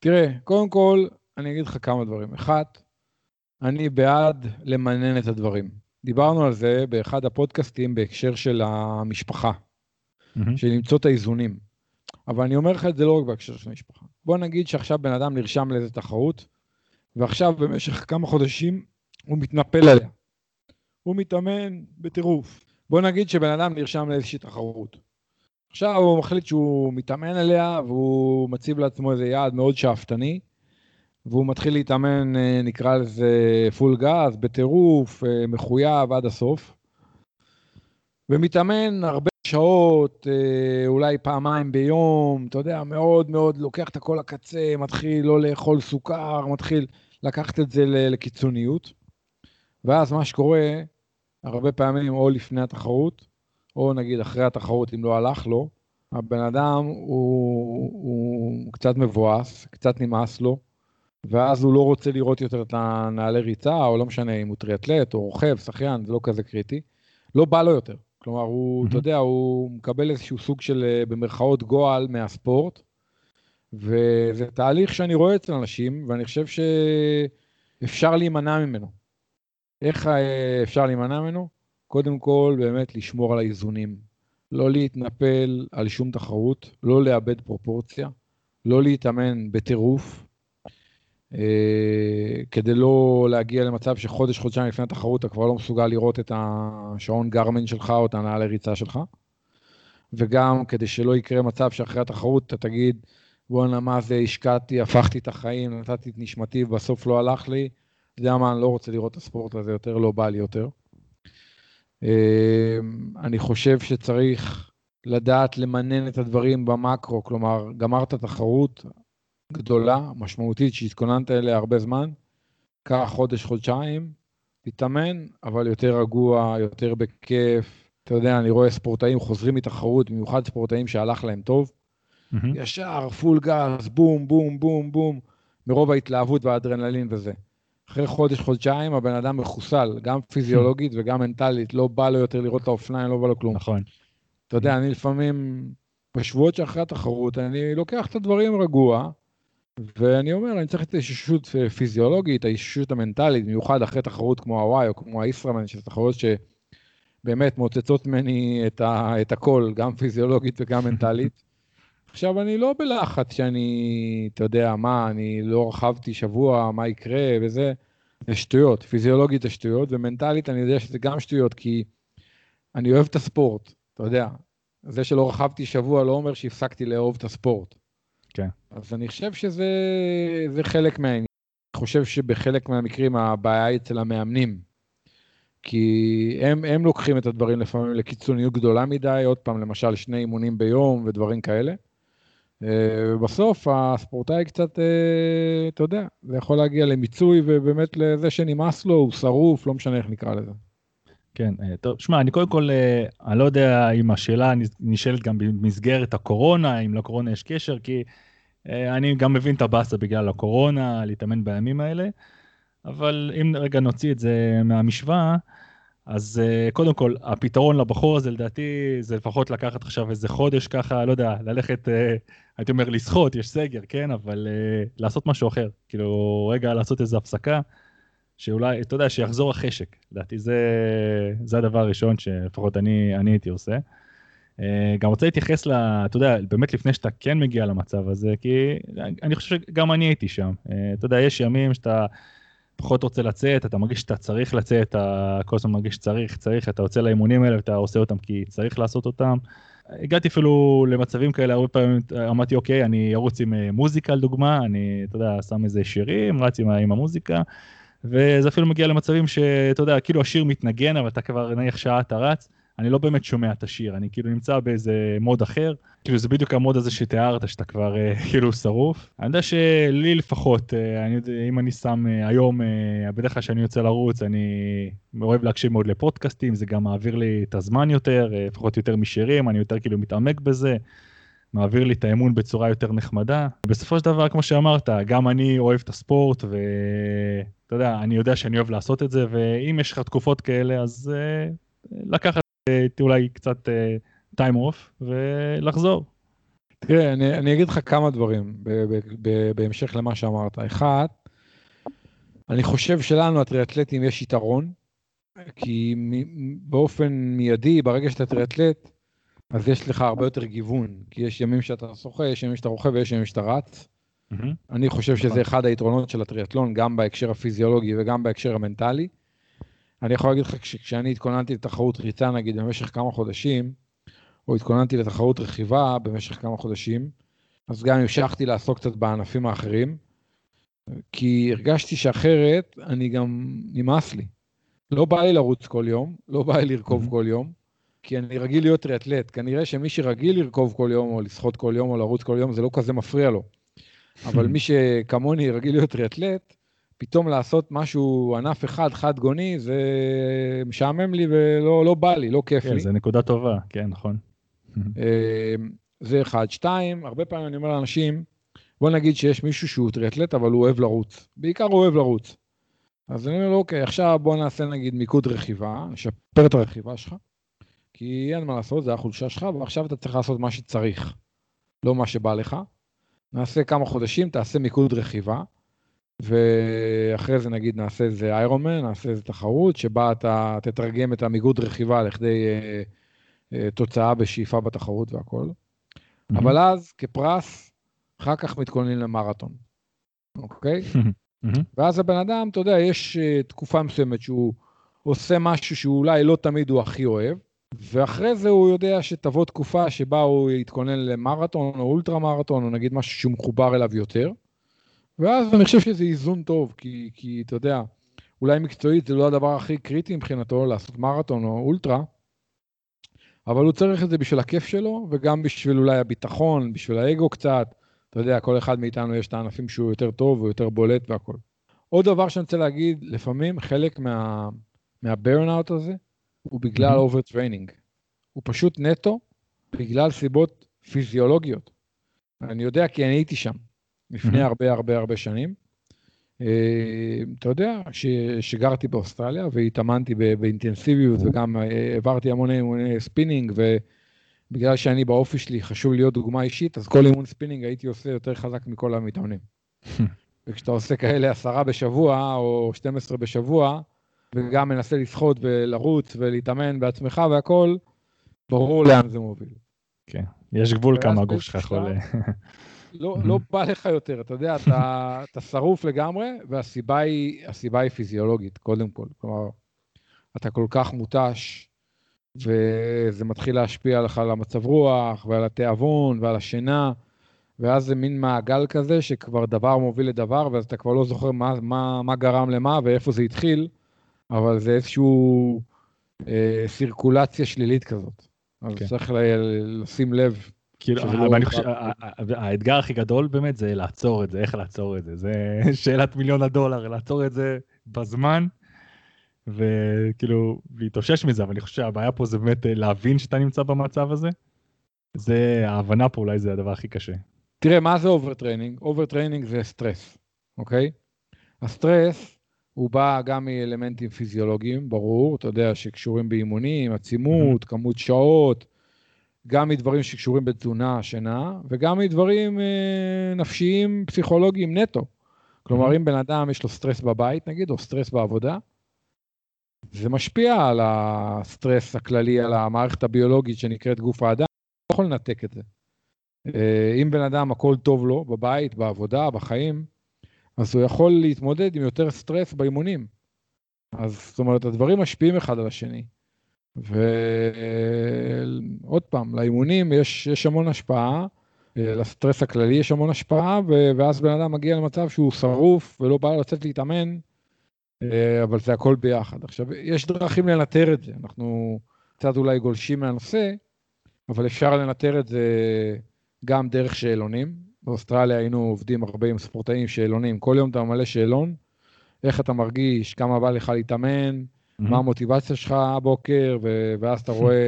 תראה, קודם כל, אני אגיד לך כמה דברים. אחד, אני בעד למנן את הדברים. דיברנו על זה באחד הפודקאסטים בהקשר של המשפחה, של למצוא את האיזונים. אבל אני אומר לך את זה לא רק בהקשר של המשפחה. בוא נגיד שעכשיו בן אדם נרשם לאיזה תחרות, ועכשיו במשך כמה חודשים הוא מתנפל עליה. הוא מתאמן בטירוף. בוא נגיד שבן אדם נרשם לאיזושהי תחרות. עכשיו הוא מחליט שהוא מתאמן עליה, והוא מציב לעצמו איזה יעד מאוד שאפתני, והוא מתחיל להתאמן, נקרא לזה פול גז, בטירוף, מחויב עד הסוף. ומתאמן הרבה שעות, אולי פעמיים ביום, אתה יודע, מאוד מאוד לוקח את הכל לקצה, מתחיל לא לאכול סוכר, מתחיל לקחת את זה לקיצוניות. ואז מה שקורה, הרבה פעמים או לפני התחרות, או נגיד אחרי התחרות, אם לא הלך לו, הבן אדם הוא קצת מבואס, קצת נמאס לו, ואז הוא לא רוצה לראות יותר את הנעלי ריצה, או לא משנה אם הוא טריאטלט, או רוכב, שחיין, זה לא כזה קריטי, לא בא לו יותר. כלומר, הוא, אתה יודע, הוא מקבל איזשהו סוג של, במרכאות גועל מהספורט, וזה תהליך שאני רואה אצל אנשים, ואני חושב שאפשר להימנע ממנו. איך אפשר להימנע ממנו? קודם כל, באמת לשמור על האיזונים. לא להתנפל על שום תחרות, לא לאבד פרופורציה, לא להתאמן בטירוף, כדי לא להגיע למצב שחודש, חודשיים לפני התחרות, אתה כבר לא מסוגל לראות את השעון גרמן שלך או את הנעלי ריצה שלך. וגם כדי שלא יקרה מצב שאחרי התחרות אתה תגיד, בואנה מה זה, השקעתי, הפכתי את החיים, נתתי את נשמתי, בסוף לא הלך לי. אתה יודע מה, אני לא רוצה לראות את הספורט הזה יותר, לא בא לי יותר. אני חושב שצריך לדעת למנן את הדברים במקרו, כלומר, גמרת התחרות, גדולה, משמעותית, שהתכוננת אליה הרבה זמן, כך חודש, חודשיים, להתאמן, אבל יותר רגוע, יותר בכיף. אתה יודע, אני רואה ספורטאים חוזרים מתחרות, במיוחד ספורטאים שהלך להם טוב. ישר, פול גז, בום, בום, בום, בום, מרוב ההתלהבות והאדרנלין וזה. אחרי חודש, חודשיים, הבן אדם מחוסל, גם פיזיולוגית וגם מנטלית, לא בא לו יותר לראות את האופניים, לא בא לו כלום. נכון. אתה יודע, אני לפעמים, בשבועות שאחרי התחרות, אני לוקח את הדברים רגוע, ואני אומר, אני צריך את האישות פיזיולוגית, האישות המנטלית, מיוחד אחרי תחרות כמו הוואי או כמו הישראמן, שזה תחרות שבאמת מוצצות ממני את הכל, גם פיזיולוגית וגם מנטלית. עכשיו, אני לא בלחץ שאני, אתה יודע, מה, אני לא רחבתי שבוע, מה יקרה, וזה שטויות, פיזיולוגית זה שטויות, ומנטלית אני יודע שזה גם שטויות, כי אני אוהב את הספורט, אתה יודע, זה שלא רחבתי שבוע לא אומר שהפסקתי לאהוב את הספורט. כן. אז אני חושב שזה חלק מהעניין. אני חושב שבחלק מהמקרים הבעיה היא אצל המאמנים, כי הם לוקחים את הדברים לפעמים לקיצוניות גדולה מדי, עוד פעם למשל 2 אימונים ביום ודברים כאלה. בסוף הספורטאי קצת, אתה יודע, זה יכול להגיע למיצוי ובאמת לזה שנמאס לו, הוא שרוף, לא משנה איך נקרא לזה. כן, טוב, שמע, אני קודם כל, אני לא יודע אם השאלה נשאלת גם במסגרת הקורונה, אם לקורונה יש קשר, כי אני גם מבין את הבאסה בגלל הקורונה, להתאמן בימים האלה, אבל אם רגע נוציא את זה מהמשוואה, אז קודם כל, הפתרון לבחור הזה, לדעתי, זה לפחות לקחת עכשיו איזה חודש ככה, לא יודע, ללכת, הייתי אומר, לשחות, יש סגר, כן, אבל לעשות משהו אחר, כאילו, רגע, לעשות איזו הפסקה, שאולי, אתה יודע, שיחזור החשק. לדעתי, זה הדבר הראשון שפחות אני הייתי עושה. גם רוצה להתייחס לה, אתה יודע, באמת לפני שאתה כן מגיע למצב הזה, כי אני חושב שגם אני הייתי שם. אתה יודע, יש ימים שאתה פחות רוצה לצאת, אתה מרגיש שאתה צריך לצאת, אתה כל הזמן מרגיש שצריך, אתה יוצא לאימונים האלה ואתה עושה אותם כי צריך לעשות אותם. הגעתי אפילו למצבים כאלה, הרבה פעמים אמרתי, אוקיי, אני ארוץ עם מוזיקה, לדוגמה, אני, אתה יודע, שם איזה שירים, רץ עם המוזיקה, וזה אפילו מגיע למצבים שאתה יודע, כאילו השיר מתנגן, אבל אתה כבר נניח שעה אתה רץ, אני לא באמת שומע את השיר, אני כאילו נמצא באיזה מוד אחר, כאילו זה בדיוק המוד הזה שתיארת, שאתה כבר כאילו שרוף. אני יודע שלי לפחות, אם אני שם היום, בדרך כלל שאני יוצא לרוץ, אני אוהב להקשיב מאוד לפודקאסטים, זה גם מעביר לי את הזמן יותר, לפחות יותר משירים, אני יותר כאילו מתעמק בזה, מעביר לי את האמון בצורה יותר נחמדה. בסופו של דבר, כמו שאמרת, גם אני אוהב את הספורט, ואתה יודע, אני יודע שאני אוהב לעשות את זה, ואם יש לך תקופות כאלה, אז לקחת אולי קצת time off, ולחזור. תראה, אני אגיד לך כמה דברים, בהמשך למה שאמרת. אחד, אני חושב שלנו, הטריאטלטים, יש יתרון, כי באופן מיידי, ברגע שאתה טריאטלט, אז יש לך הרבה יותר גיוון, כי יש ימים שאתה שוחה, יש ימים שאתה רוכב ויש ימים שאתה רץ. אני חושב שזה אחד היתרונות של הטריאטלון, גם בהקשר הפיזיולוגי וגם בהקשר המנטלי. אני יכול להגיד לך, כשאני התכוננתי לתחרות ריצה, נגיד, במשך כמה חודשים, או התכוננתי לתחרות רכיבה במשך כמה חודשים, אז גם המשכתי לעסוק קצת בענפים האחרים, כי הרגשתי שאחרת אני גם נמאס לי. לא בא לי לרוץ כל יום, לא בא לי לרכוב כל יום, כי אני רגיל להיות טריאטלט. כנראה שמי שרגיל לרכוב כל יום, או לשחות כל יום, או לרוץ כל יום, זה לא כזה מפריע לו. אבל מי שכמוני רגיל להיות טריאטלט, פתאום לעשות משהו, ענף אחד, חד גוני, זה משעמם לי ולא בא לי, לא כיף לי. זה נקודה טובה, כן, נכון. זה אחד, שתיים, הרבה פעמים אני אומר לאנשים, בוא נגיד שיש מישהו שהוא טריאטלט, אבל הוא אוהב לרוץ. בעיקר הוא אוהב לרוץ. אז אני אומר לו, אוקיי, עכשיו בוא נעשה נגיד מיקוד רכיבה, נשפר את הרכיבה שלך, כי אין מה לעשות, זה החולשה שלך, ועכשיו אתה צריך לעשות מה שצריך, לא מה שבא לך. נעשה כמה חודשים, תעשה מיקוד רכיבה, ואחרי זה נגיד נעשה איזה איירונמן, נעשה איזה תחרות, שבה אתה תתרגם את המיקוד רכיבה לכדי תוצאה בשאיפה בתחרות והכל. אבל אז כפרס, אחר כך מתכוננים למראטון. אוקיי? ואז הבן אדם, אתה יודע, יש תקופה מסוימת שהוא עושה משהו שאולי לא תמיד הוא הכי אוהב, ואחרי זה הוא יודע שתבוא תקופה שבה הוא יתכונן למראטון או אולטרה מראטון, או נגיד משהו שהוא מחובר אליו יותר, ואז אני חושב שזה איזון טוב, כי אתה יודע, אולי מקצועית זה לא הדבר הכי קריטי מבחינתו לעשות מראטון או אולטרה, אבל הוא צריך את זה בשביל הכיף שלו, וגם בשביל אולי הביטחון, בשביל האגו קצת, אתה יודע, כל אחד מאיתנו יש את הענפים שהוא יותר טוב, הוא יותר בולט והכל. עוד דבר שאני רוצה להגיד, לפעמים חלק מהברנאוט הזה, הוא בגלל אוברטריינינג. הוא פשוט נטו, בגלל סיבות פיזיולוגיות. אני יודע כי אני הייתי שם, לפני הרבה הרבה הרבה שנים. אתה יודע, שגרתי באוסטרליה, והתאמנתי באינטנסיביות, וגם עברתי המון אימוני ספינינג, ובגלל שאני באופי שלי חשוב להיות דוגמה אישית, אז כל אימון ספינינג הייתי עושה יותר חזק מכל המתאמנים. וכשאתה עושה כאלה 10 בשבוע, או 12 בשבוע, וגם מנסה לשחות ולרוץ ולהתאמן בעצמך והכל, ברור לאן זה מוביל. כן, יש גבול כמה הגוף שלך יכול... לא בא לך יותר, אתה יודע, אתה שרוף לגמרי, והסיבה היא פיזיולוגית, קודם כל. כלומר, אתה כל כך מותש, וזה מתחיל להשפיע לך על המצב רוח, ועל התיאבון, ועל השינה, ואז זה מין מעגל כזה, שכבר דבר מוביל לדבר, ואז אתה כבר לא זוכר מה גרם למה, ואיפה זה התחיל, אבל זה איזשהו סירקולציה שלילית כזאת. אז צריך לשים לב. האתגר הכי גדול באמת זה לעצור את זה, איך לעצור את זה. זה שאלת $1,000,000, לעצור את זה בזמן, וכאילו להתאושש מזה, אבל אני חושב שהבעיה פה זה באמת להבין שאתה נמצא במצב הזה. זה, ההבנה פה אולי זה הדבר הכי קשה. תראה, מה זה אוברטריינינג? אוברטריינינג זה סטרס, אוקיי? הסטרס, הוא בא גם מאלמנטים פיזיולוגיים, ברור, אתה יודע, שקשורים באימונים, עצימות, כמות שעות, גם מדברים שקשורים בתזונה, שינה, וגם מדברים נפשיים, פסיכולוגיים, נטו. כלומר, אם בן אדם יש לו סטרס בבית, נגיד, או סטרס בעבודה, זה משפיע על הסטרס הכללי, על המערכת הביולוגית שנקראת גוף האדם, לא יכול לנתק את זה. אם בן אדם הכל טוב לו, בבית, בעבודה, בחיים, אז הוא יכול להתמודד עם יותר סטרס באימונים. אז זאת אומרת, הדברים משפיעים אחד על השני. ועוד פעם, לאימונים יש המון השפעה, לסטרס הכללי יש המון השפעה, ואז בן אדם מגיע למצב שהוא שרוף ולא בא לצאת להתאמן, אבל זה הכל ביחד. עכשיו, יש דרכים לנטר את זה. אנחנו קצת אולי גולשים מהנושא, אבל אפשר לנטר את זה גם דרך שאלונים. באוסטרליה היינו עובדים הרבה עם ספורטאים, שאלונים, כל יום אתה ממלא שאלון, איך אתה מרגיש, כמה בא לך להתאמן, מה המוטיבציה שלך הבוקר, ואז אתה רואה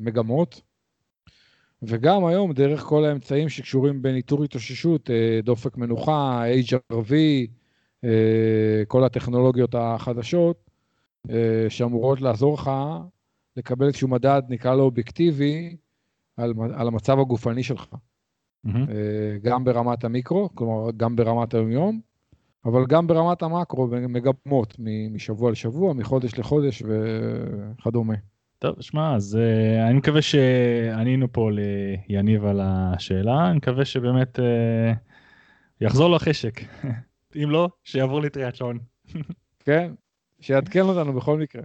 מגמות, וגם היום דרך כל האמצעים שקשורים בניטור התאוששות, דופק מנוחה, HRV, כל הטכנולוגיות החדשות, שאמורות לעזור לך לקבל איזשהו מדד, נקרא לו אובייקטיבי, על המצב הגופני שלך. גם ברמת המיקרו, כלומר גם ברמת היום יום, אבל גם ברמת המקרו מגמות משבוע לשבוע, מחודש לחודש וכדומה. טוב, שמע, אז אני מקווה שענינו פה ליניב על השאלה, אני מקווה שבאמת יחזור לו חשק. אם לא, שיעבור לטריאטלון. כן, שיעדכן אותנו בכל מקרה.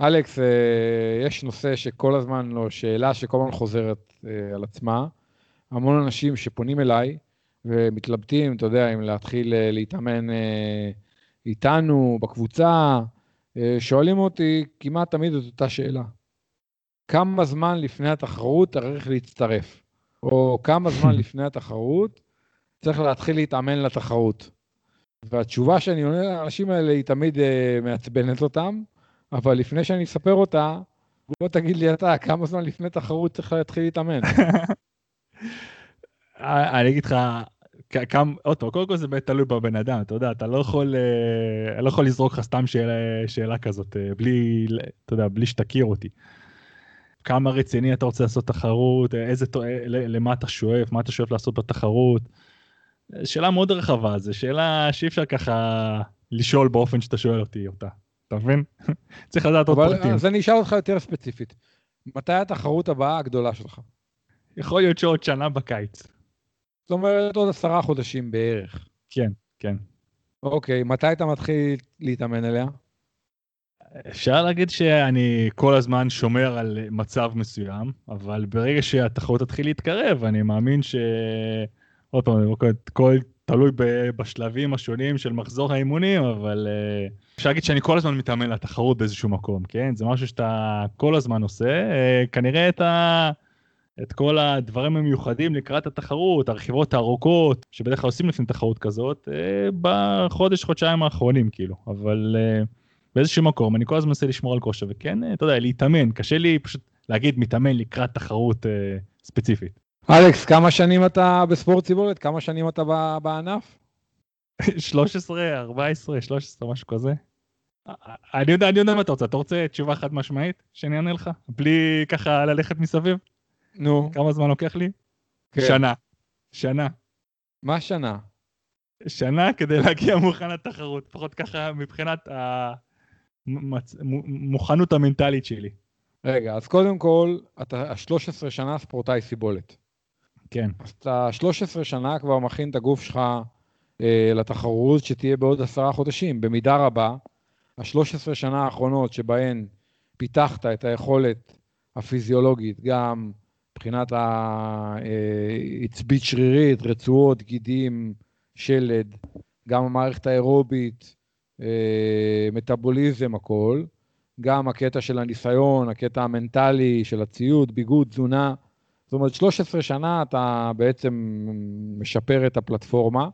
אלכס, יש נושא שכל הזמן, לא, שאלה שכל הזמן חוזרת על עצמה. המון אנשים שפונים אליי ומתלבטים, אתה יודע, אם להתחיל להתאמן איתנו בקבוצה, שואלים אותי כמעט תמיד את אותה שאלה. כמה זמן לפני התחרות צריך להצטרף? או כמה זמן לפני התחרות צריך להתחיל להתאמן לתחרות? והתשובה שאני עונה לאנשים האלה היא תמיד מעצבנת אותם, אבל לפני שאני אספר אותה, בוא תגיד לי אתה, כמה זמן לפני תחרות צריך להתחיל להתאמן? אני אגיד לך, קודם כל זה תלוי בבן אדם, אתה יודע, אתה לא יכול לזרוק לך סתם שאלה כזאת, בלי שתכיר אותי. כמה רציני אתה רוצה לעשות תחרות, למה אתה שואף, מה אתה שואף לעשות בתחרות. שאלה מאוד רחבה, זו שאלה שאי אפשר ככה לשאול באופן שאתה שואל אותי אותה. אתה מבין? צריך לדעת עוד פרטים. אז אני אשאל אותך יותר ספציפית. מתי התחרות הבאה הגדולה שלך? יכול להיות שעוד שנה בקיץ. זאת אומרת עוד 10 חודשים בערך. כן, כן. אוקיי, מתי אתה מתחיל להתאמן אליה? אפשר להגיד שאני כל הזמן שומר על מצב מסוים, אבל ברגע שהתחרות תתחיל להתקרב, אני מאמין ש... עוד פעם, כל תלוי בשלבים השונים של מחזור האימונים, אבל אפשר להגיד שאני כל הזמן מתאמן לתחרות באיזשהו מקום, כן? זה משהו שאתה כל הזמן עושה, כנראה את כל הדברים המיוחדים לקראת התחרות, הרכיבות הארוכות, שבדרך כלל עושים לפני תחרות כזאת, בחודש, חודשיים האחרונים, כאילו, אבל... באיזשהו מקום, אני כל הזמן מנסה לשמור על כושר, וכן, אתה יודע, להתאמן, קשה לי פשוט להגיד מתאמן לקראת תחרות ספציפית. אלכס, כמה שנים אתה בספורט ציבורית? כמה שנים אתה בענף? 13, 14, 13, משהו כזה. אני יודע מה אתה רוצה, אתה רוצה תשובה חד משמעית שאני אענה לך? בלי ככה ללכת מסביב? נו. כמה זמן לוקח לי? שנה. מה שנה? שנה כדי להגיע מוכן לתחרות, פחות ככה מבחינת ה... מוכנות המנטלית שלי. רגע, אז קודם כל, אתה 13 שנה ספורטאי סיבולת. כן. אז אתה 13 שנה כבר מכין את הגוף שלך לתחרות שתהיה בעוד 10 חודשים. במידה רבה, ה-13 שנה האחרונות שבהן פיתחת את היכולת הפיזיולוגית, גם מבחינת העצבית שרירית, רצועות, גידים, שלד, גם המערכת האירובית, מטאבוליזם, הכל, גם הקטע של הניסיון, הקטע המנטלי של הציוד, ביגוד, תזונה, זאת אומרת 13 שנה אתה בעצם משפר את הפלטפורמה,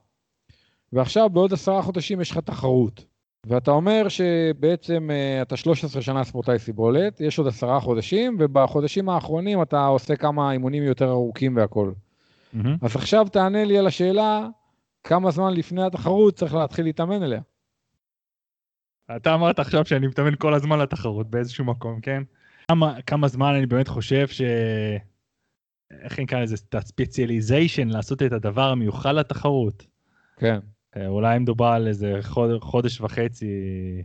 ועכשיו בעוד 10 חודשים יש לך תחרות, ואתה אומר שבעצם אתה 13 שנה ספורטאי סיבולת, יש עוד 10 חודשים, ובחודשים האחרונים אתה עושה כמה אימונים יותר ארוכים והכל. אז עכשיו תענה לי על השאלה, כמה זמן לפני התחרות צריך להתחיל להתאמן אליה? אתה אמרת עכשיו שאני מתאמן כל הזמן לתחרות באיזשהו מקום, כן? כמה זמן אני באמת חושב ש... איך נקרא לזה? את הספציאליזיישן, לעשות את הדבר המיוחד לתחרות. כן. אולי מדובר על איזה חודש וחצי,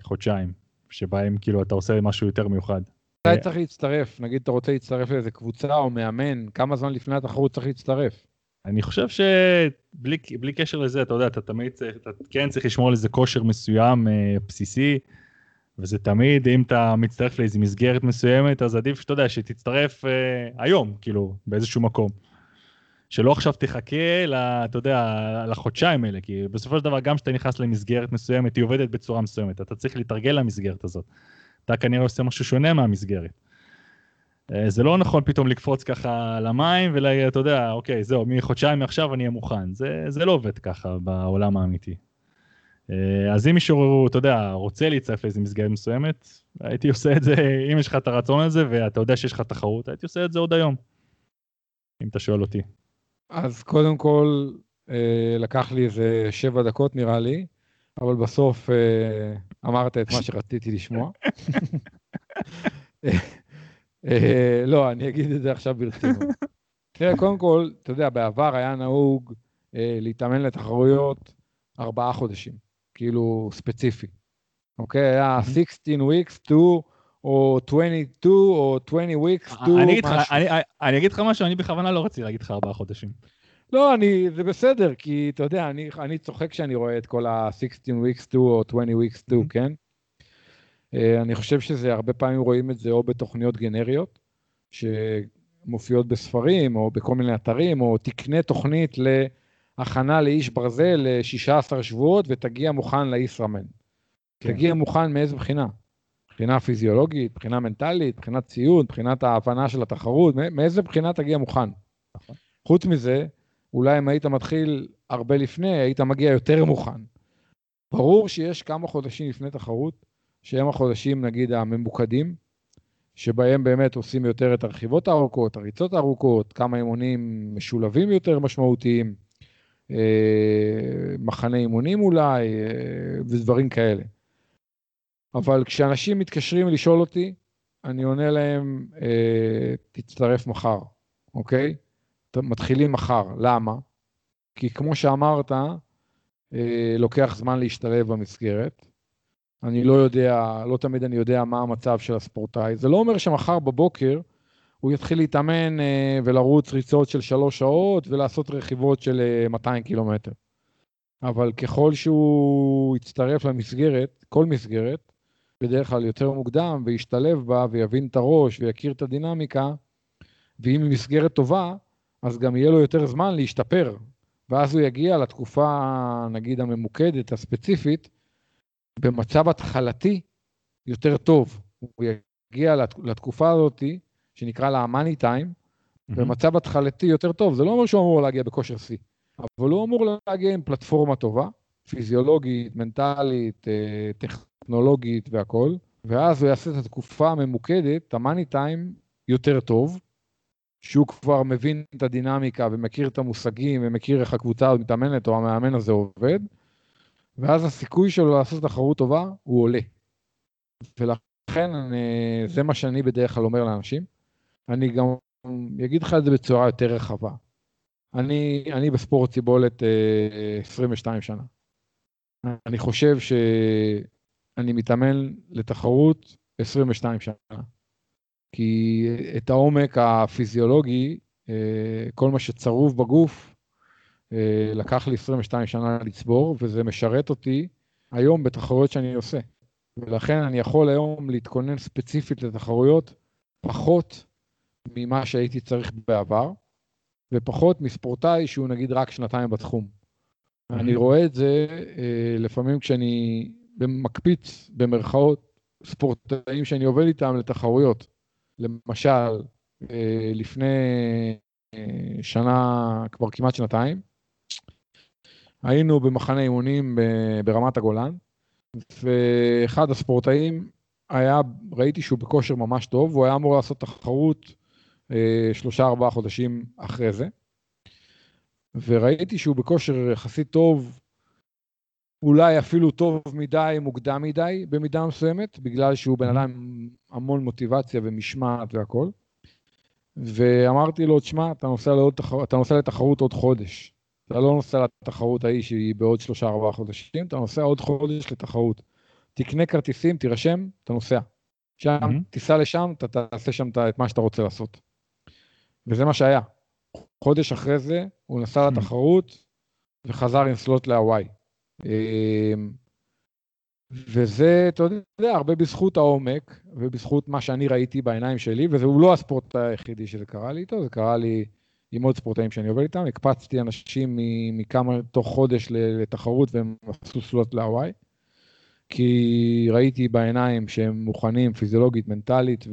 חודשיים, שבהם כאילו אתה עושה משהו יותר מיוחד. אתה צריך להצטרף, נגיד אתה רוצה להצטרף לאיזה קבוצה או מאמן, כמה זמן לפני התחרות צריך להצטרף? אני חושב שבלי קשר לזה, אתה יודע, אתה תמיד צריך לשמור על איזה כושר מסוים בסיסי, וזה תמיד, אם אתה מצטרף לאיזו מסגרת מסוימת, אז עדיף שאתה יודע, שתצטרף היום, כאילו, באיזשהו מקום. שלא עכשיו תחכה, אתה יודע, לחודשיים האלה, כי בסופו של דבר, גם שאתה נכנס למסגרת מסוימת, היא עובדת בצורה מסוימת, אתה צריך להתרגל למסגרת הזאת. אתה כנראה עושה משהו שונה מהמסגרת. זה לא נכון פתאום לקפוץ ככה למים ואתה יודע, אוקיי, זהו, מחודשיים מעכשיו אני אהיה מוכן. זה לא עובד ככה בעולם האמיתי. אז אם מישהו, אתה יודע, רוצה להצטרף לאיזו מסגרת מסוימת, הייתי עושה את זה, אם יש לך את הרצון הזה ואתה יודע שיש לך תחרות, הייתי עושה את זה עוד היום, אם אתה שואל אותי. אז קודם כל, לקח לי איזה 7 דקות נראה לי, אבל בסוף אמרת את מה שרציתי לשמוע. לא, אני אגיד את זה עכשיו ברצינות. תראה, קודם כל, אתה יודע, בעבר היה נהוג להתאמן לתחרויות 4 חודשים, כאילו ספציפי. אוקיי, היה 16 weeks to, או 22, או 20 weeks to. אני אגיד לך משהו, אני בכוונה לא רציתי להגיד לך 4 חודשים. לא, זה בסדר, כי אתה יודע, אני צוחק שאני רואה את כל ה-16 weeks to, או 20 weeks to, כן? אני חושב שזה, הרבה פעמים רואים את זה או בתוכניות גנריות, שמופיעות בספרים, או בכל מיני אתרים, או תקנה תוכנית להכנה לאיש ברזל ל-16 שבועות, ותגיע מוכן לישרמן. כן. תגיע מוכן מאיזה בחינה? בחינה פיזיולוגית, בחינה מנטלית, בחינת ציוד, בחינת ההבנה של התחרות, מאיזה בחינה תגיע מוכן? נכון. חוץ מזה, אולי אם היית מתחיל הרבה לפני, היית מגיע יותר מוכן. ברור שיש כמה חודשים לפני תחרות, שהם החודשים, נגיד, הממוקדים, שבהם באמת עושים יותר את הרכיבות הארוכות, הריצות הארוכות, כמה אימונים משולבים יותר משמעותיים, מחנה אימונים אולי, ודברים כאלה. אבל כשאנשים מתקשרים לשאול אותי, אני עונה להם, תצטרף מחר, אוקיי? מתחילים מחר, למה? כי כמו שאמרת, לוקח זמן להשתלב במסגרת, אני לא יודע, לא תמיד אני יודע מה המצב של הספורטאי. זה לא אומר שמחר בבוקר הוא יתחיל להתאמן ולרוץ ריצות של 3 שעות ולעשות רכיבות של 200 קילומטר. אבל ככל שהוא יצטרף למסגרת, כל מסגרת, בדרך כלל יותר מוקדם, וישתלב בה ויבין את הראש ויכיר את הדינמיקה, ואם היא מסגרת טובה, אז גם יהיה לו יותר זמן להשתפר. ואז הוא יגיע לתקופה, נגיד, הממוקדת, הספציפית, במצב התחלתי יותר טוב, הוא יגיע לתקופה הזאת, שנקרא לה money time, במצב התחלתי יותר טוב, זה לא אומר שהוא אמור להגיע בכושר C, אבל הוא אמור להגיע עם פלטפורמה טובה, פיזיולוגית, מנטלית, טכנולוגית והכל, ואז הוא יעשה את התקופה הממוקדת, את ה-money time יותר טוב, שהוא כבר מבין את הדינמיקה, ומכיר את המושגים, ומכיר איך הקבוצה מתאמנת, או המאמן הזה עובד, ואז הסיכוי שלו לעשות תחרות טובה, הוא עולה. ולכן, זה מה שאני בדרך כלל אומר לאנשים. אני גם אגיד לך את זה בצורה יותר רחבה. אני בספורט ציבולת 22 שנה. אני חושב שאני מתאמן לתחרות 22 שנה. כי את העומק הפיזיולוגי, כל מה שצרוב בגוף, לקח לי 22 שנה לצבור, וזה משרת אותי היום בתחרויות שאני עושה. ולכן אני יכול היום להתכונן ספציפית לתחרויות פחות ממה שהייתי צריך בעבר, ופחות מספורטאי שהוא נגיד רק 2 בתחום. אני רואה את זה לפעמים כשאני במקפיץ, במרכאות, ספורטאים שאני עובד איתם לתחרויות. למשל, לפני שנה, כבר כמעט 2 היינו במחנה אימונים ברמת הגולן, ואחד הספורטאים היה, ראיתי שהוא בכושר ממש טוב, והוא היה אמור לעשות תחרות 3-4 חודשים אחרי זה, וראיתי שהוא בכושר יחסית טוב, אולי אפילו טוב מדי, מוקדם מדי, במידה מסוימת, בגלל שהוא בן אדם המון מוטיבציה ומשמעת והכל, ואמרתי לו, תשמע, אתה נוסע לתחרות עוד חודש, אתה לא נוסע לתחרות ההיא שהיא בעוד 3-4 חודשים, אתה נוסע עוד חודש לתחרות, תקנה כרטיסים, תירשם, אתה נוסע, שם, תיסע לשם, אתה תעשה שם את מה שאתה רוצה לעשות, וזה מה שהיה, חודש אחרי זה, הוא נסע לתחרות, וחזר עם סלוט להוואי, וזה, אתה יודע, הרבה בזכות העומק, ובזכות מה שאני ראיתי בעיניים שלי, וזה לא הספורט היחידי שזה קרה לי איתו, זה קרה לי עם עוד ספורטאים שאני עובד איתם, הקפצתי אנשים מכמה תוך חודש לתחרות, והם עשו סלוט להוואי, כי ראיתי בעיניים שהם מוכנים פיזיולוגית, מנטלית,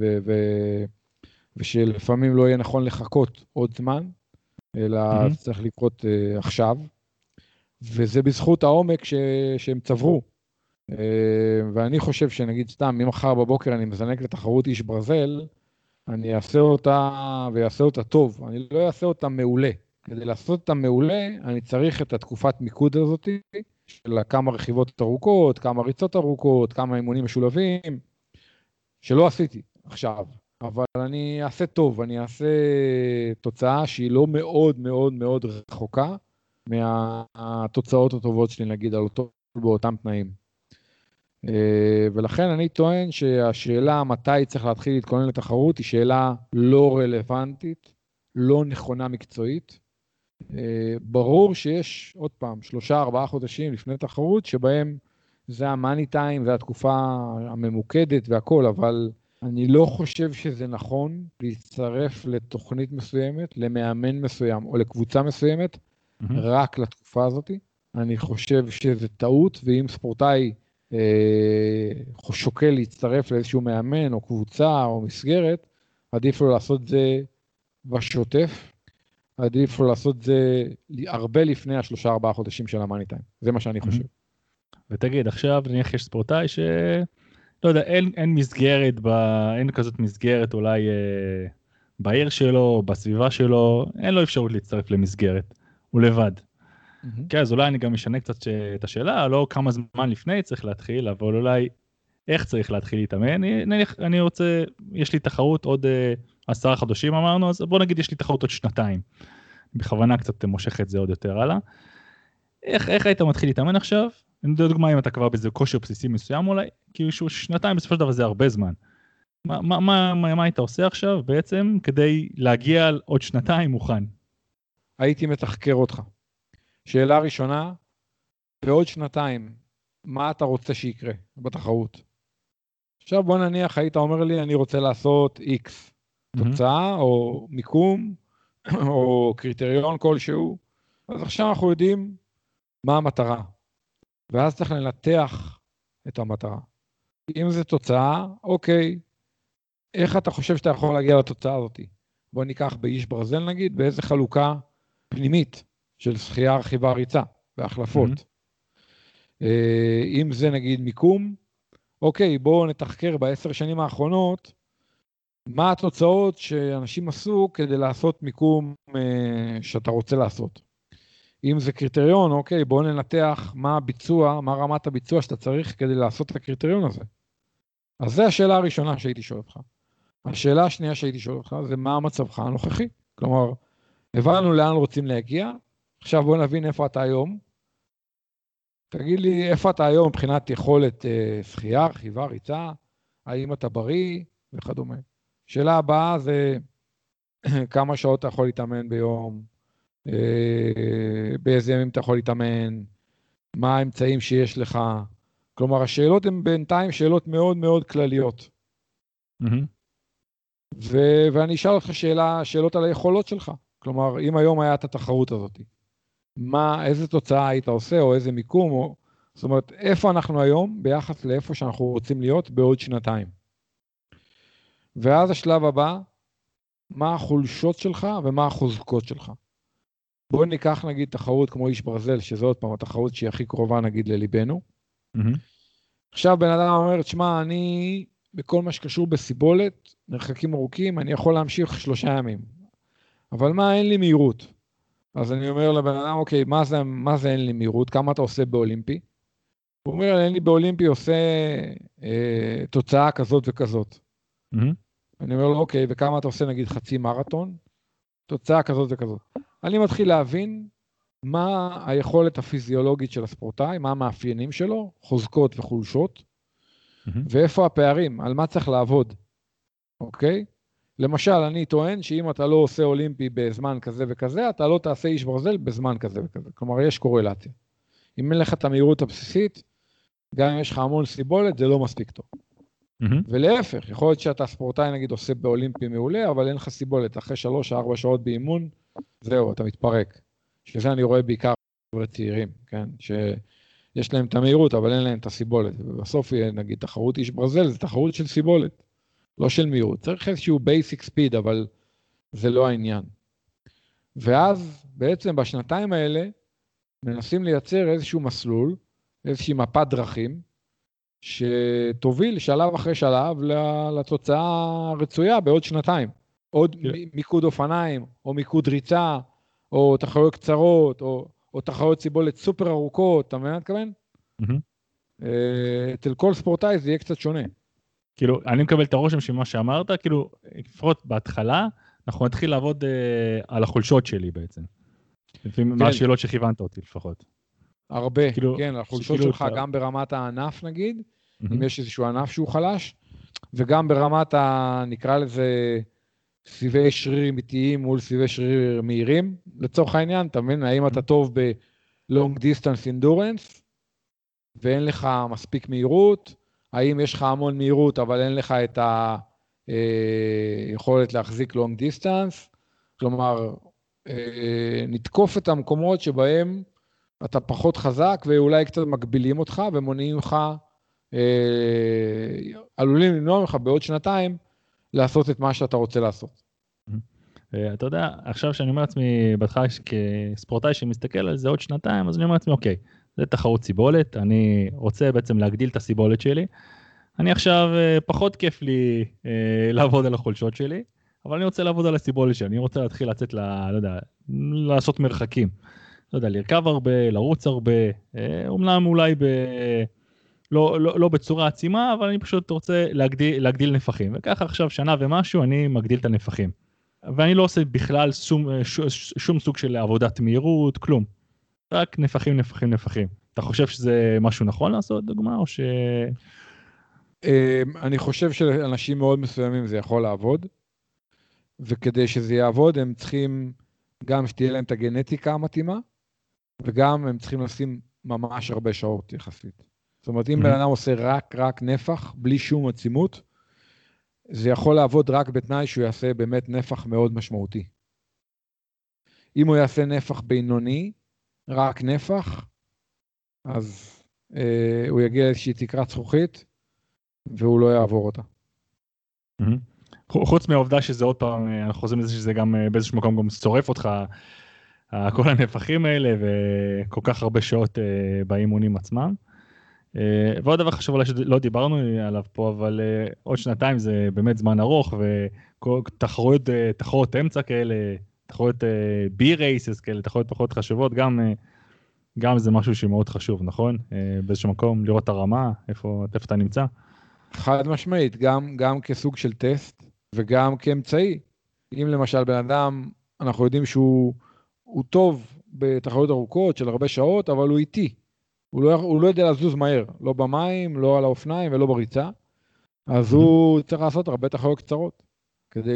ושלפעמים לא יהיה נכון לחכות עוד זמן, אלא צריך לקרות עכשיו, וזה בזכות העומק שהם צברו, ואני חושב שנגיד סתם, ממחר בבוקר אני מזנק לתחרות איש ברזל, אני אעשה אותה ויעשה אותה טוב, אני לא אעשה אותה מעולה. כדי לעשות אותה מעולה, אני צריך את התקופת מיקוד הזאת, של כמה רכיבות ארוכות, כמה ריצות ארוכות, כמה אימונים משולבים, שלא עשיתי עכשיו. אבל אני אעשה טוב, אני אעשה תוצאה שהיא לא מאוד מאוד מאוד רחוקה מהתוצאות הטובות שלי, נגיד, על אותו באותם תנאים. ולכן אני טוען שהשאלה מתי צריך להתחיל להתכונן לתחרות היא שאלה לא רלוונטית, לא נכונה מקצועית. ברור שיש, עוד פעם, 3-4 חודשים לפני תחרות, שבהם זה המאני טיים והתקופה הממוקדת והכל, אבל אני לא חושב שזה נכון להצטרף לתוכנית מסוימת, למאמן מסוים או לקבוצה מסוימת, רק לתקופה הזאת. אני חושב שזה טעות, ואם ספורטאי שוקל להצטרף לאיזשהו מאמן או קבוצה או מסגרת, עדיף לו לעשות את זה בשוטף, עדיף לו לעשות את זה הרבה לפני 3-4 חודשים של המאני טיים. זה מה שאני חושב. ותגיד, עכשיו נניח יש ספורטאי ש... לא יודע, אין מסגרת, אין כזאת מסגרת אולי בעיר שלו, בסביבה שלו, אין לו אפשרות להצטרף למסגרת, הוא לבד. כן, אז אולי אני גם משנה קצת את השאלה, לא כמה זמן לפני צריך להתחיל, אבל אולי איך צריך להתחיל להתאמן. אני רוצה, יש לי תחרות עוד 10 חודשים אמרנו, אז בוא נגיד יש לי תחרות עוד 2. בכוונה קצת מושך את זה עוד יותר הלאה. איך היית מתחיל להתאמן עכשיו? אני דוגמה אם אתה כבר באיזה כושר בסיסי מסוים אולי, כי שהוא 2 בסופו של דבר זה הרבה זמן. מה היית עושה עכשיו בעצם כדי להגיע עוד 2 מוכן? הייתי מתחקר אותך. שאלה ראשונה, בעוד 2, מה אתה רוצה שיקרה בתחרות? עכשיו בוא נניח, היית אומר לי, אני רוצה לעשות X, תוצאה או מיקום, או קריטריון כלשהו, אז עכשיו אנחנו יודעים מה המטרה. ואז צריך לנתח את המטרה. אם זה תוצאה, אוקיי, איך אתה חושב שאתה יכול להגיע לתוצאה הזאת? בוא ניקח באיש ברזל נגיד, באיזה חלוקה פנימית של שחייה, רכיבה, ריצה, והחלפות. אם זה נגיד מיקום, אוקיי, בואו נתחקר ב10 שנים האחרונות, מה התוצאות שאנשים עשו כדי לעשות מיקום שאתה רוצה לעשות. אם זה קריטריון, אוקיי, בואו ננתח מה הביצוע, מה רמת הביצוע שאתה צריך כדי לעשות את הקריטריון הזה. אז זו השאלה הראשונה שהייתי שואל אותך. השאלה השנייה שהייתי שואל אותך זה מה המצבך הנוכחי. כלומר, הבנו לאן רוצים להגיע, עכשיו בואו נבין איפה אתה היום. תגיד לי איפה אתה היום מבחינת יכולת שחייה, רכיבה, ריצה, האם אתה בריא וכדומה. שאלה הבאה זה כמה שעות אתה יכול להתאמן ביום, באיזה ימים אתה יכול להתאמן, מה האמצעים שיש לך. כלומר, השאלות הן בינתיים שאלות מאוד מאוד כלליות. ואני אשאל אותך שאלות על היכולות שלך. כלומר, אם היום היה את התחרות הזאת, איזה תוצאה היית עושה, או איזה מיקום, או, זאת אומרת, איפה אנחנו היום ביחס לאיפה שאנחנו רוצים להיות בעוד 2. ואז השלב הבא, מה החולשות שלך ומה החוזקות שלך. בואו ניקח נגיד תחרות כמו איש ברזל, שזו עוד פעם התחרות שהיא הכי קרובה נגיד לליבנו. עכשיו בן אדם אומר, תשמע, אני בכל מה שקשור בסיבולת, מרחקים ארוכים, אני יכול להמשיך 3 ימים. אבל מה, אין לי מהירות. אז אני אומר לבן אדם, אוקיי, מה זה אין לי מהירות? כמה אתה עושה באולימפי? הוא אומר, אין לי באולימפי עושה תוצאה כזאת וכזאת. אני אומר לו, אוקיי, וכמה אתה עושה נגיד חצי מרתון? תוצאה כזאת וכזאת. אני מתחיל להבין מה היכולת הפיזיולוגית של הספורטאי, מה המאפיינים שלו, חוזקות וחולשות, ואיפה הפערים, על מה צריך לעבוד, אוקיי? למשל, אני טוען שאם אתה לא עושה אולימפי בזמן כזה וכזה, אתה לא תעשה איש ברזל בזמן כזה וכזה. כלומר, יש קורלציה. אם אין לך את המהירות הבסיסית, גם אם יש לך המון סיבולת, זה לא מספיק טוב. ולהפך, יכול להיות שאתה ספורטאי, נגיד, עושה באולימפי מעולה, אבל אין לך סיבולת. אחרי 3-4 שעות באימון, זהו, אתה מתפרק. שזה אני רואה בעיקר חבר'ה צעירים, כן? שיש להם את המהירות, אבל אין להם את הסיבולת. ובסוף, נגיד, תחרות איש ברזל, זה תחרות של סיבולת. לא של מהירות, צריך איזשהו basic speed, אבל זה לא העניין. ואז בעצם ב2 האלה, מנסים לייצר איזשהו מסלול, איזושהי מפת דרכים, שתוביל שלב אחרי שלב לתוצאה הרצויה בעוד 2. עוד מיקוד אופניים, או מיקוד ריצה, או תחרויות קצרות, או תחרויות סיבולת סופר ארוכות, אתה מבין, אתכוון? אצל כל ספורטאי זה יהיה קצת שונה. כאילו, אני מקבל את הרושם שמה שאמרת, כאילו, לפחות בהתחלה, אנחנו נתחיל לעבוד על החולשות שלי בעצם. לפעמים כן. מהשאלות שכיוונת אותי לפחות. הרבה, כאילו, כן, החולשות שלך אותה. גם ברמת הענף נגיד, אם יש איזשהו ענף שהוא חלש, וגם ברמת, נקרא לזה, סביבי שריר אמיתיים מול סביבי שריר מהירים, לצורך העניין, אתה מבין, האם אתה טוב ב-long distance endurance, ואין לך מספיק מהירות, האם יש לך המון מהירות, אבל אין לך את היכולת להחזיק long distance, כלומר, נתקוף את המקומות שבהם אתה פחות חזק, ואולי קצת מגבילים אותך, ומונעים לך, עלולים למנוע ממך בעוד שנתיים, לעשות את מה שאתה רוצה לעשות. אתה יודע, עכשיו שאני אומר לעצמי, בהתחלה כספורטאי שמסתכל על זה עוד שנתיים, אז אני אומר לעצמי, אוקיי, זה תחרות סיבולת, אני רוצה בעצם להגדיל את הסיבולת שלי, אני עכשיו פחות כיף לי לעבוד על החולשות שלי, אבל אני רוצה לעבוד על הסיבולת שלי, אני רוצה להתחיל לצאת, לא יודע, לעשות מרחקים, לא יודע, לרכב הרבה, לרוץ הרבה, אומנם אולי לא בצורה עצימה, אבל אני פשוט רוצה להגדיל נפחים, וככה עכשיו שנה ומשהו אני מגדיל את הנפחים, ואני לא עושה בכלל שום סוג של עבודת מהירות, כלום, רק נפחים, נפחים, נפחים. אתה חושב שזה משהו נכון לעשות, דוגמה, או ש... אני חושב שלאנשים מאוד מסוימים זה יכול לעבוד, וכדי שזה יעבוד הם צריכים גם שתהיה להם את הגנטיקה המתאימה, וגם הם צריכים לשים ממש הרבה שעות יחסית. זאת אומרת, אם בן אדם עושה רק נפח, בלי שום עצימות, זה יכול לעבוד רק בתנאי שהוא יעשה באמת נפח מאוד משמעותי. אם הוא יעשה נפח בינוני, רק נפח, אז הוא יגיע לאיזושהי תקרת זכוכית, והוא לא יעבור אותה. חוץ מהעובדה שזה עוד פעם, אנחנו חוזרים לזה שזה גם באיזשהו מקום גם שורף אותך, כל הנפחים האלה, וכל כך הרבה שעות באימונים עצמם. ועוד דבר חשוב אולי שלא דיברנו עליו פה, אבל עוד שנתיים זה באמת זמן ארוך, ותחרויות אמצע כאלה, תחרויות בי-רייסס כאלה, תחרויות פחות חשובות, גם זה משהו שמאוד חשוב, נכון? באיזשהו מקום, לראות הרמה, איפה אתה נמצא. חד משמעית, גם כסוג של טסט, וגם כאמצעי. אם למשל בן אדם, אנחנו יודעים שהוא טוב בתחרויות ארוכות של הרבה שעות, אבל הוא איטי. הוא לא יודע לזוז מהר, לא במים, לא על האופניים ולא בריצה, אז הוא צריך לעשות הרבה תחרויות קצרות, כדי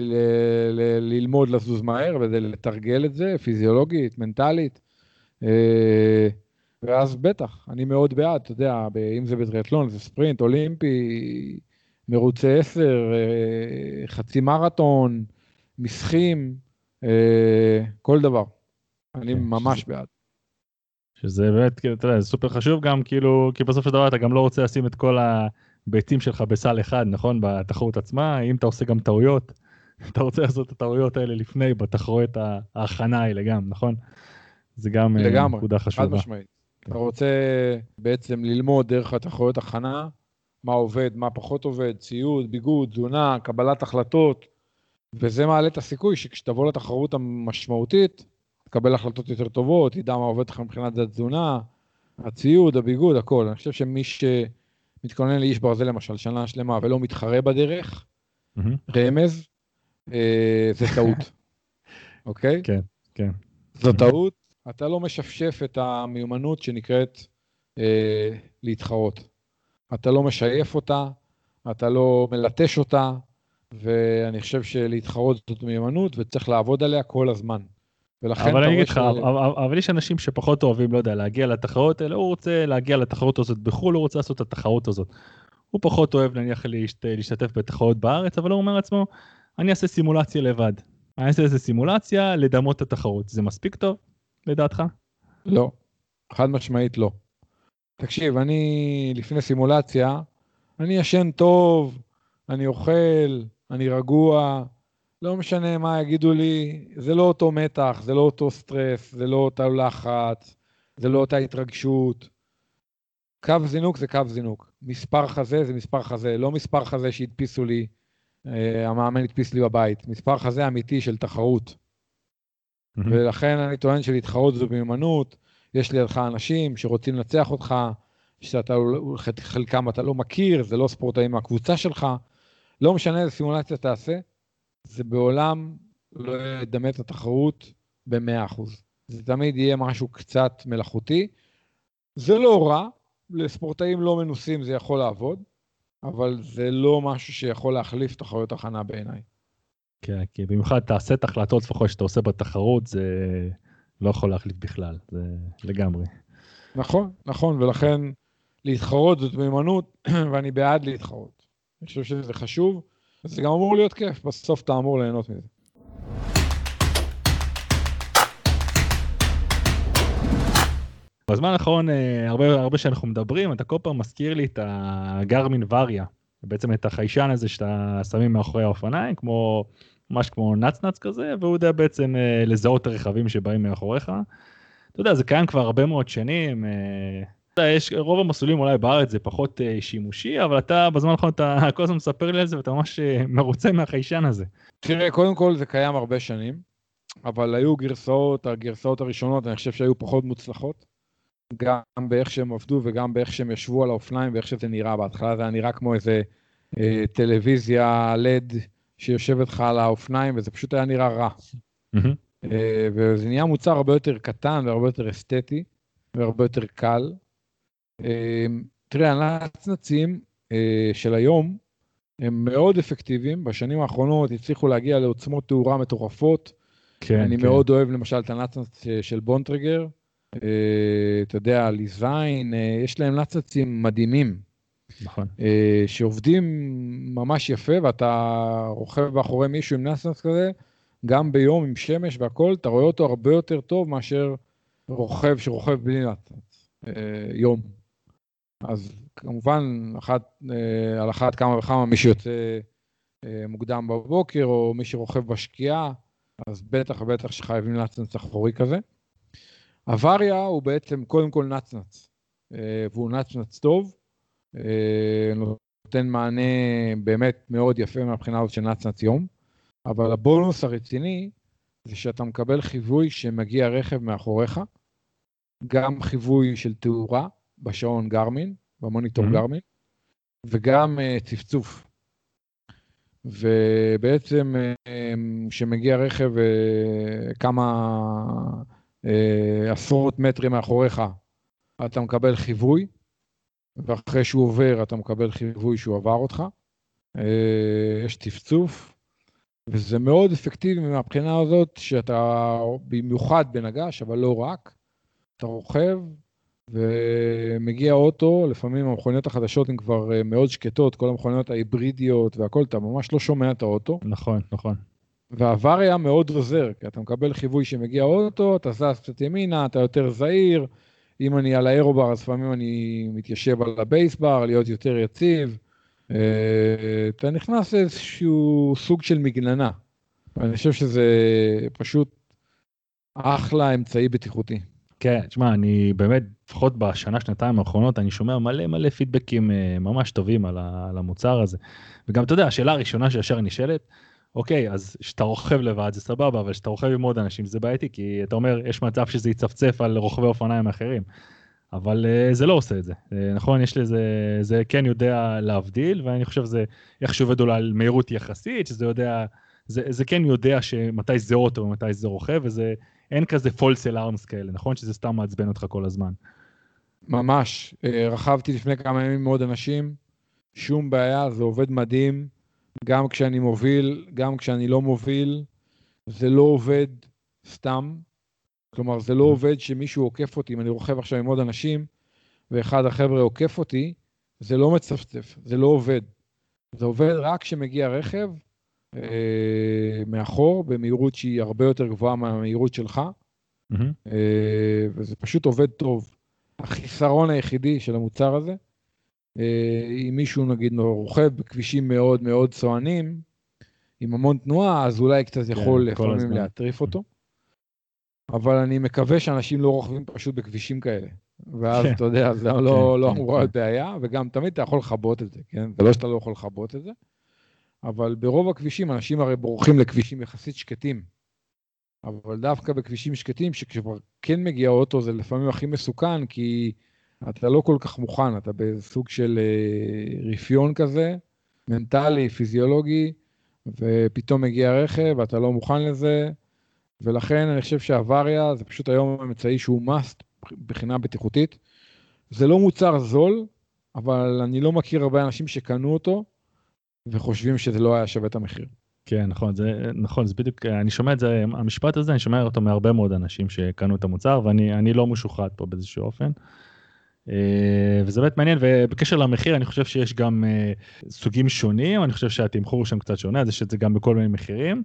ללמוד לזוז מהר, כדי לתרגל את זה, פיזיולוגית, מנטלית, ואז בטח, אני מאוד בעד, אתה יודע, אם זה בטריאטלון, זה ספרינט, אולימפי, מרוצי 10, חצי מרתון, מסכים, כל דבר, אני ממש בעד. שזה באמת, אתה יודע, זה סופר חשוב גם, כאילו, כי בסוף של דבר אתה גם לא רוצה לשים את כל הביתים שלך בסל אחד, נכון? בתחרות עצמה, אם אתה עושה גם טעויות, אתה רוצה לעשות את הטעויות האלה לפני, בתחרויות ההכנה האלה גם, נכון? זה גם נקודה חשובה. לגמרי, חד משמעית. אתה רוצה בעצם ללמוד דרך התחרויות הכנה, מה עובד, מה פחות עובד, ציוד, ביגוד, תזונה, קבלת החלטות, וזה מעלה את הסיכוי שכשתבוא לתחרות המשמעותית, תקבל החלטות יותר טובות, תדע מה עובד לך מבחינת התזונה, הציוד, הביגוד, הכל. אני חושב שמי שמתכונן לאיש ברזל למשל שנה שלמה ולא מתחרה בדרך, רמז, זה טעות. אוקיי? כן, כן. זו טעות, אתה לא משפשף את המיומנות שנקראת להתחרות. אתה לא משייף אותה, אתה לא מלטש אותה, ואני חושב שלהתחרות זאת מיומנות וצריך לעבוד עליה כל הזמן. אבל אני אגיד לך, אבל יש אנשים שפחות אוהבים, לא יודע, להגיע לתחרות, אלא הוא רוצה להגיע לתחרות הזאת בחול, הוא רוצה לעשות את התחרות הזאת. הוא פחות אוהב, נניח, להשתתף בתחרות בארץ, אבל הוא אומר לעצמו, אני אעשה סימולציה לבד. אני אעשה איזה סימולציה לדמות את התחרות. זה מספיק טוב, לדעתך? לא, חד משמעית לא. תקשיב, אני לפני סימולציה, אני ישן טוב, אני אוכל, אני רגוע, לא משנה מה יגידו לי, זה לא אותו מתח, זה לא אותו סטרס, זה לא אותה לחץ, זה לא אותה התרגשות. קו זינוק זה קו זינוק. מספר חזה זה מספר חזה, לא מספר חזה שהדפיסו לי, המאמן הדפיס לי בבית. מספר חזה אמיתי של תחרות. ולכן אני טוען שלהתחרות זו במיומנות, יש לידך אנשים שרוצים לנצח אותך, שאתה חלקם אתה לא מכיר, זה לא ספורטאים מהקבוצה שלך, לא משנה איזה סימולציה תעשה, זה בעולם לא ידמה את התחרות ב-100%. זה תמיד יהיה משהו קצת מלאכותי, זה לא רע, לספורטאים לא מנוסים זה יכול לעבוד, אבל זה לא משהו שיכול להחליף תחרויות הכנה בעיניי. כן, כי במיוחד תעשה את החלטות, לפחות שאתה עושה בתחרות, זה לא יכול להחליף בכלל, זה לגמרי. נכון, נכון, ולכן להתחרות זאת מיומנות, ואני בעד להתחרות. אני חושב שזה חשוב, וזה גם אמור להיות כיף, בסוף אתה אמור ליהנות מזה. בזמן האחרון, הרבה שאנחנו מדברים, אתה כל פעם מזכיר לי את הגרמין וריה, בעצם את החיישן הזה שאתה שמים מאחורי האופניים, כמו, ממש כמו נצנץ כזה, והוא יודע בעצם לזהות הרכבים שבאים מאחוריך. אתה יודע, זה קיים כבר הרבה מאוד שנים, אתה יודע, יש, רוב המסלולים אולי בארץ זה פחות שימושי, אבל אתה בזמן האחרון, אתה כל הזמן מספר לי על זה, ואתה ממש מרוצה מהחיישן הזה. תראה, קודם כל זה קיים הרבה שנים, אבל היו גרסאות, הגרסאות הראשונות, אני חושב שהיו פחות מוצלחות. גם באיך שהם עבדו וגם באיך שהם ישבו על האופניים ואיך שזה נראה. בהתחלה זה נראה כמו איזה טלוויזיה לד שיושבת לך על האופניים, וזה פשוט היה נראה רע. וזה נהיה מוצר הרבה יותר קטן והרבה יותר אסתטי והרבה יותר קל. תראה, הנצנצים של היום הם מאוד אפקטיביים, בשנים האחרונות הצליחו להגיע לעוצמות תאורה מטורפות. אני מאוד אוהב למשל את הנצנץ של בונטרגר, אתה יודע, ליזיין, יש להם נצנצים מדהימים, נכון. שעובדים ממש יפה, ואתה רוכב באחורי מישהו עם נצנץ כזה, גם ביום עם שמש והכל, אתה רואה אותו הרבה יותר טוב מאשר רוכב שרוכב בלי נצנץ, יום. אז כמובן, על אחת כמה וכמה, מי שיוצא מוקדם בבוקר, או מי שרוכב בשקיעה, אז בטח שחייבים נצנץ אחורי כזה. הווריה הוא בעצם קודם כל נצנץ, והוא נצנץ טוב, נותן מענה באמת מאוד יפה מהבחינה הזאת של נצנץ יום, אבל הבונוס הרציני זה שאתה מקבל חיווי שמגיע רכב מאחוריך, גם חיווי של תאורה בשעון גרמין, במוניטור גרמין, וגם צפצוף. ובעצם שמגיע רכב כמה עשרות מטרים מאחוריך אתה מקבל חיווי, ואחרי שהוא עובר אתה מקבל חיווי שהוא עבר אותך, יש תפצוף, וזה מאוד אפקטיבי מהבחינה הזאת שאתה במיוחד בנגש, אבל לא רק, אתה רוכב ומגיע אוטו, לפעמים המכוניות החדשות הן כבר מאוד שקטות, כל המכוניות ההיברידיות והכל, אתה ממש לא שומע את האוטו. נכון, נכון. והעבר היה מאוד עוזר, כי אתה מקבל חיווי שמגיע אוטו, אתה זז קצת ימינה, אתה יותר זהיר, אם אני על האירובר, אז פעמים אני מתיישב על הבייסבר, להיות יותר יציב, אתה נכנס לאיזשהו סוג של מגננה, ואני חושב שזה פשוט אחלה אמצעי בטיחותי. כן, תשמע, אני באמת, לפחות בשנה, שנתיים האחרונות, אני שומע מלא פידבקים ממש טובים על המוצר הזה, וגם אתה יודע, השאלה הראשונה שישר נשאלת, אוקיי, אז שאתה רוכב לבד זה סבבה, אבל שאתה רוכב עם עוד אנשים זה בעייתי, כי אתה אומר, יש מצב שזה יצפצף על רוכבי אופניים אחרים, אבל זה לא עושה את זה, נכון? יש לזה, זה כן יודע להבדיל, ואני חושב זה איך שעובד אולי על מהירות יחסית, שזה יודע, זה כן יודע שמתי זה אוטו ומתי זה רוכב, וזה אין כזה false alarms כאלה, נכון? שזה סתם מעצבן אותך כל הזמן. ממש, רכבתי לפני כמה ימים עם עוד אנשים, שום בעיה, זה עובד מדהים, גם כשאני מוביל, גם כשאני לא מוביל, זה לא עובד סתם, כלומר זה לא עובד שמישהו עוקף אותי, אם אני רוכב עכשיו עם עוד אנשים, ואחד החבר'ה עוקף אותי, זה לא מצפצף, זה לא עובד, זה עובד רק כשמגיע רכב, מאחור, במהירות שהיא הרבה יותר גבוהה מהמהירות שלך, וזה פשוט עובד טוב, החיסרון היחידי של המוצר הזה, אם מישהו נגיד רוכב בכבישים מאוד מאוד צוענים, עם המון תנועה, אז אולי קצת יכול לפעמים להטריף אותו, אבל אני מקווה שאנשים לא רוכבים פשוט בכבישים כאלה, ואז אתה יודע, זה לא אמורה להיות בעיה, וגם תמיד אתה יכול לחבות את זה, כן? זה לא שאתה לא יכול לחבות את זה, אבל ברוב הכבישים, אנשים הרי בורחים לכבישים יחסית שקטים, אבל דווקא בכבישים שקטים, שכשכבר כן מגיע אוטו, זה לפעמים הכי מסוכן, כי אתה לא כל כך מוכן, אתה בסוג של רפיון כזה, מנטלי, פיזיולוגי, ופתאום מגיע רכב, ואתה לא מוכן לזה, ולכן אני חושב שהווריה זה פשוט היום המצאי שהוא מאסט בחינה בטיחותית. זה לא מוצר זול, אבל אני לא מכיר הרבה אנשים שקנו אותו, וחושבים שזה לא היה שווה את המחיר. כן, נכון, זה, נכון, זה בדיוק, אני שומע את זה, המשפט הזה, אני שומע אותו מהרבה מאוד אנשים שקנו את המוצר, ואני לא משוחד פה באיזשהו אופן. וזה באמת מעניין, ובקשר למחיר אני חושב שיש גם סוגים שונים, אני חושב שהתמחור שם קצת שונה, אז יש את זה גם בכל מיני מחירים,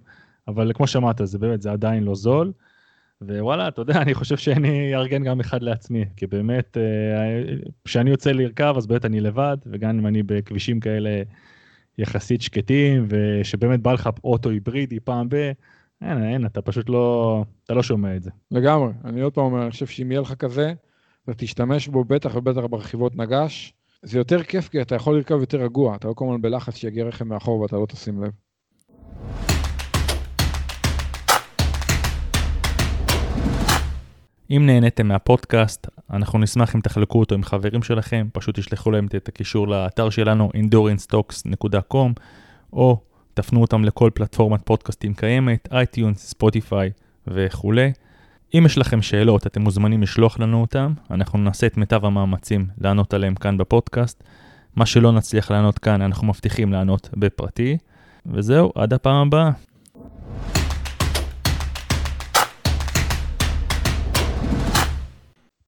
אבל כמו שמעת, זה באמת, זה עדיין לא זול, ווואלה, אתה יודע, אני חושב שאני ארגן גם אחד לעצמי, כי באמת, כשאני יוצא לרכב, אז באמת אני לבד, וגם אם אני בכבישים כאלה יחסית שקטים, ושבאמת בא לך אוטו היברידי פעם ב... אין, אתה פשוט לא, אתה לא שומע את זה. לגמרי, אני עוד פעם אומר, אני חושב שאם יהיה לך כזה, אתה תשתמש בו בטח ובטח ברכיבות נגש, זה יותר כיף, כי אתה יכול לרכב יותר רגוע, אתה לא כל הזמן בלחץ שיגיע רכב מאחור ואתה לא תשים לב. אם נהניתם מהפודקאסט, אנחנו נשמח אם תחלקו אותו עם חברים שלכם, פשוט תשלחו להם את הקישור לאתר שלנו, endurancetalks.com, או תפנו אותם לכל פלטפורמת פודקאסטים קיימת, אייטיונס, ספוטיפיי וכו'. אם יש לכם שאלות, אתם מוזמנים לשלוח לנו אותם, אנחנו נעשה את מיטב המאמצים לענות עליהם כאן בפודקאסט. מה שלא נצליח לענות כאן, אנחנו מבטיחים לענות בפרטי, וזהו, עד הפעם הבאה.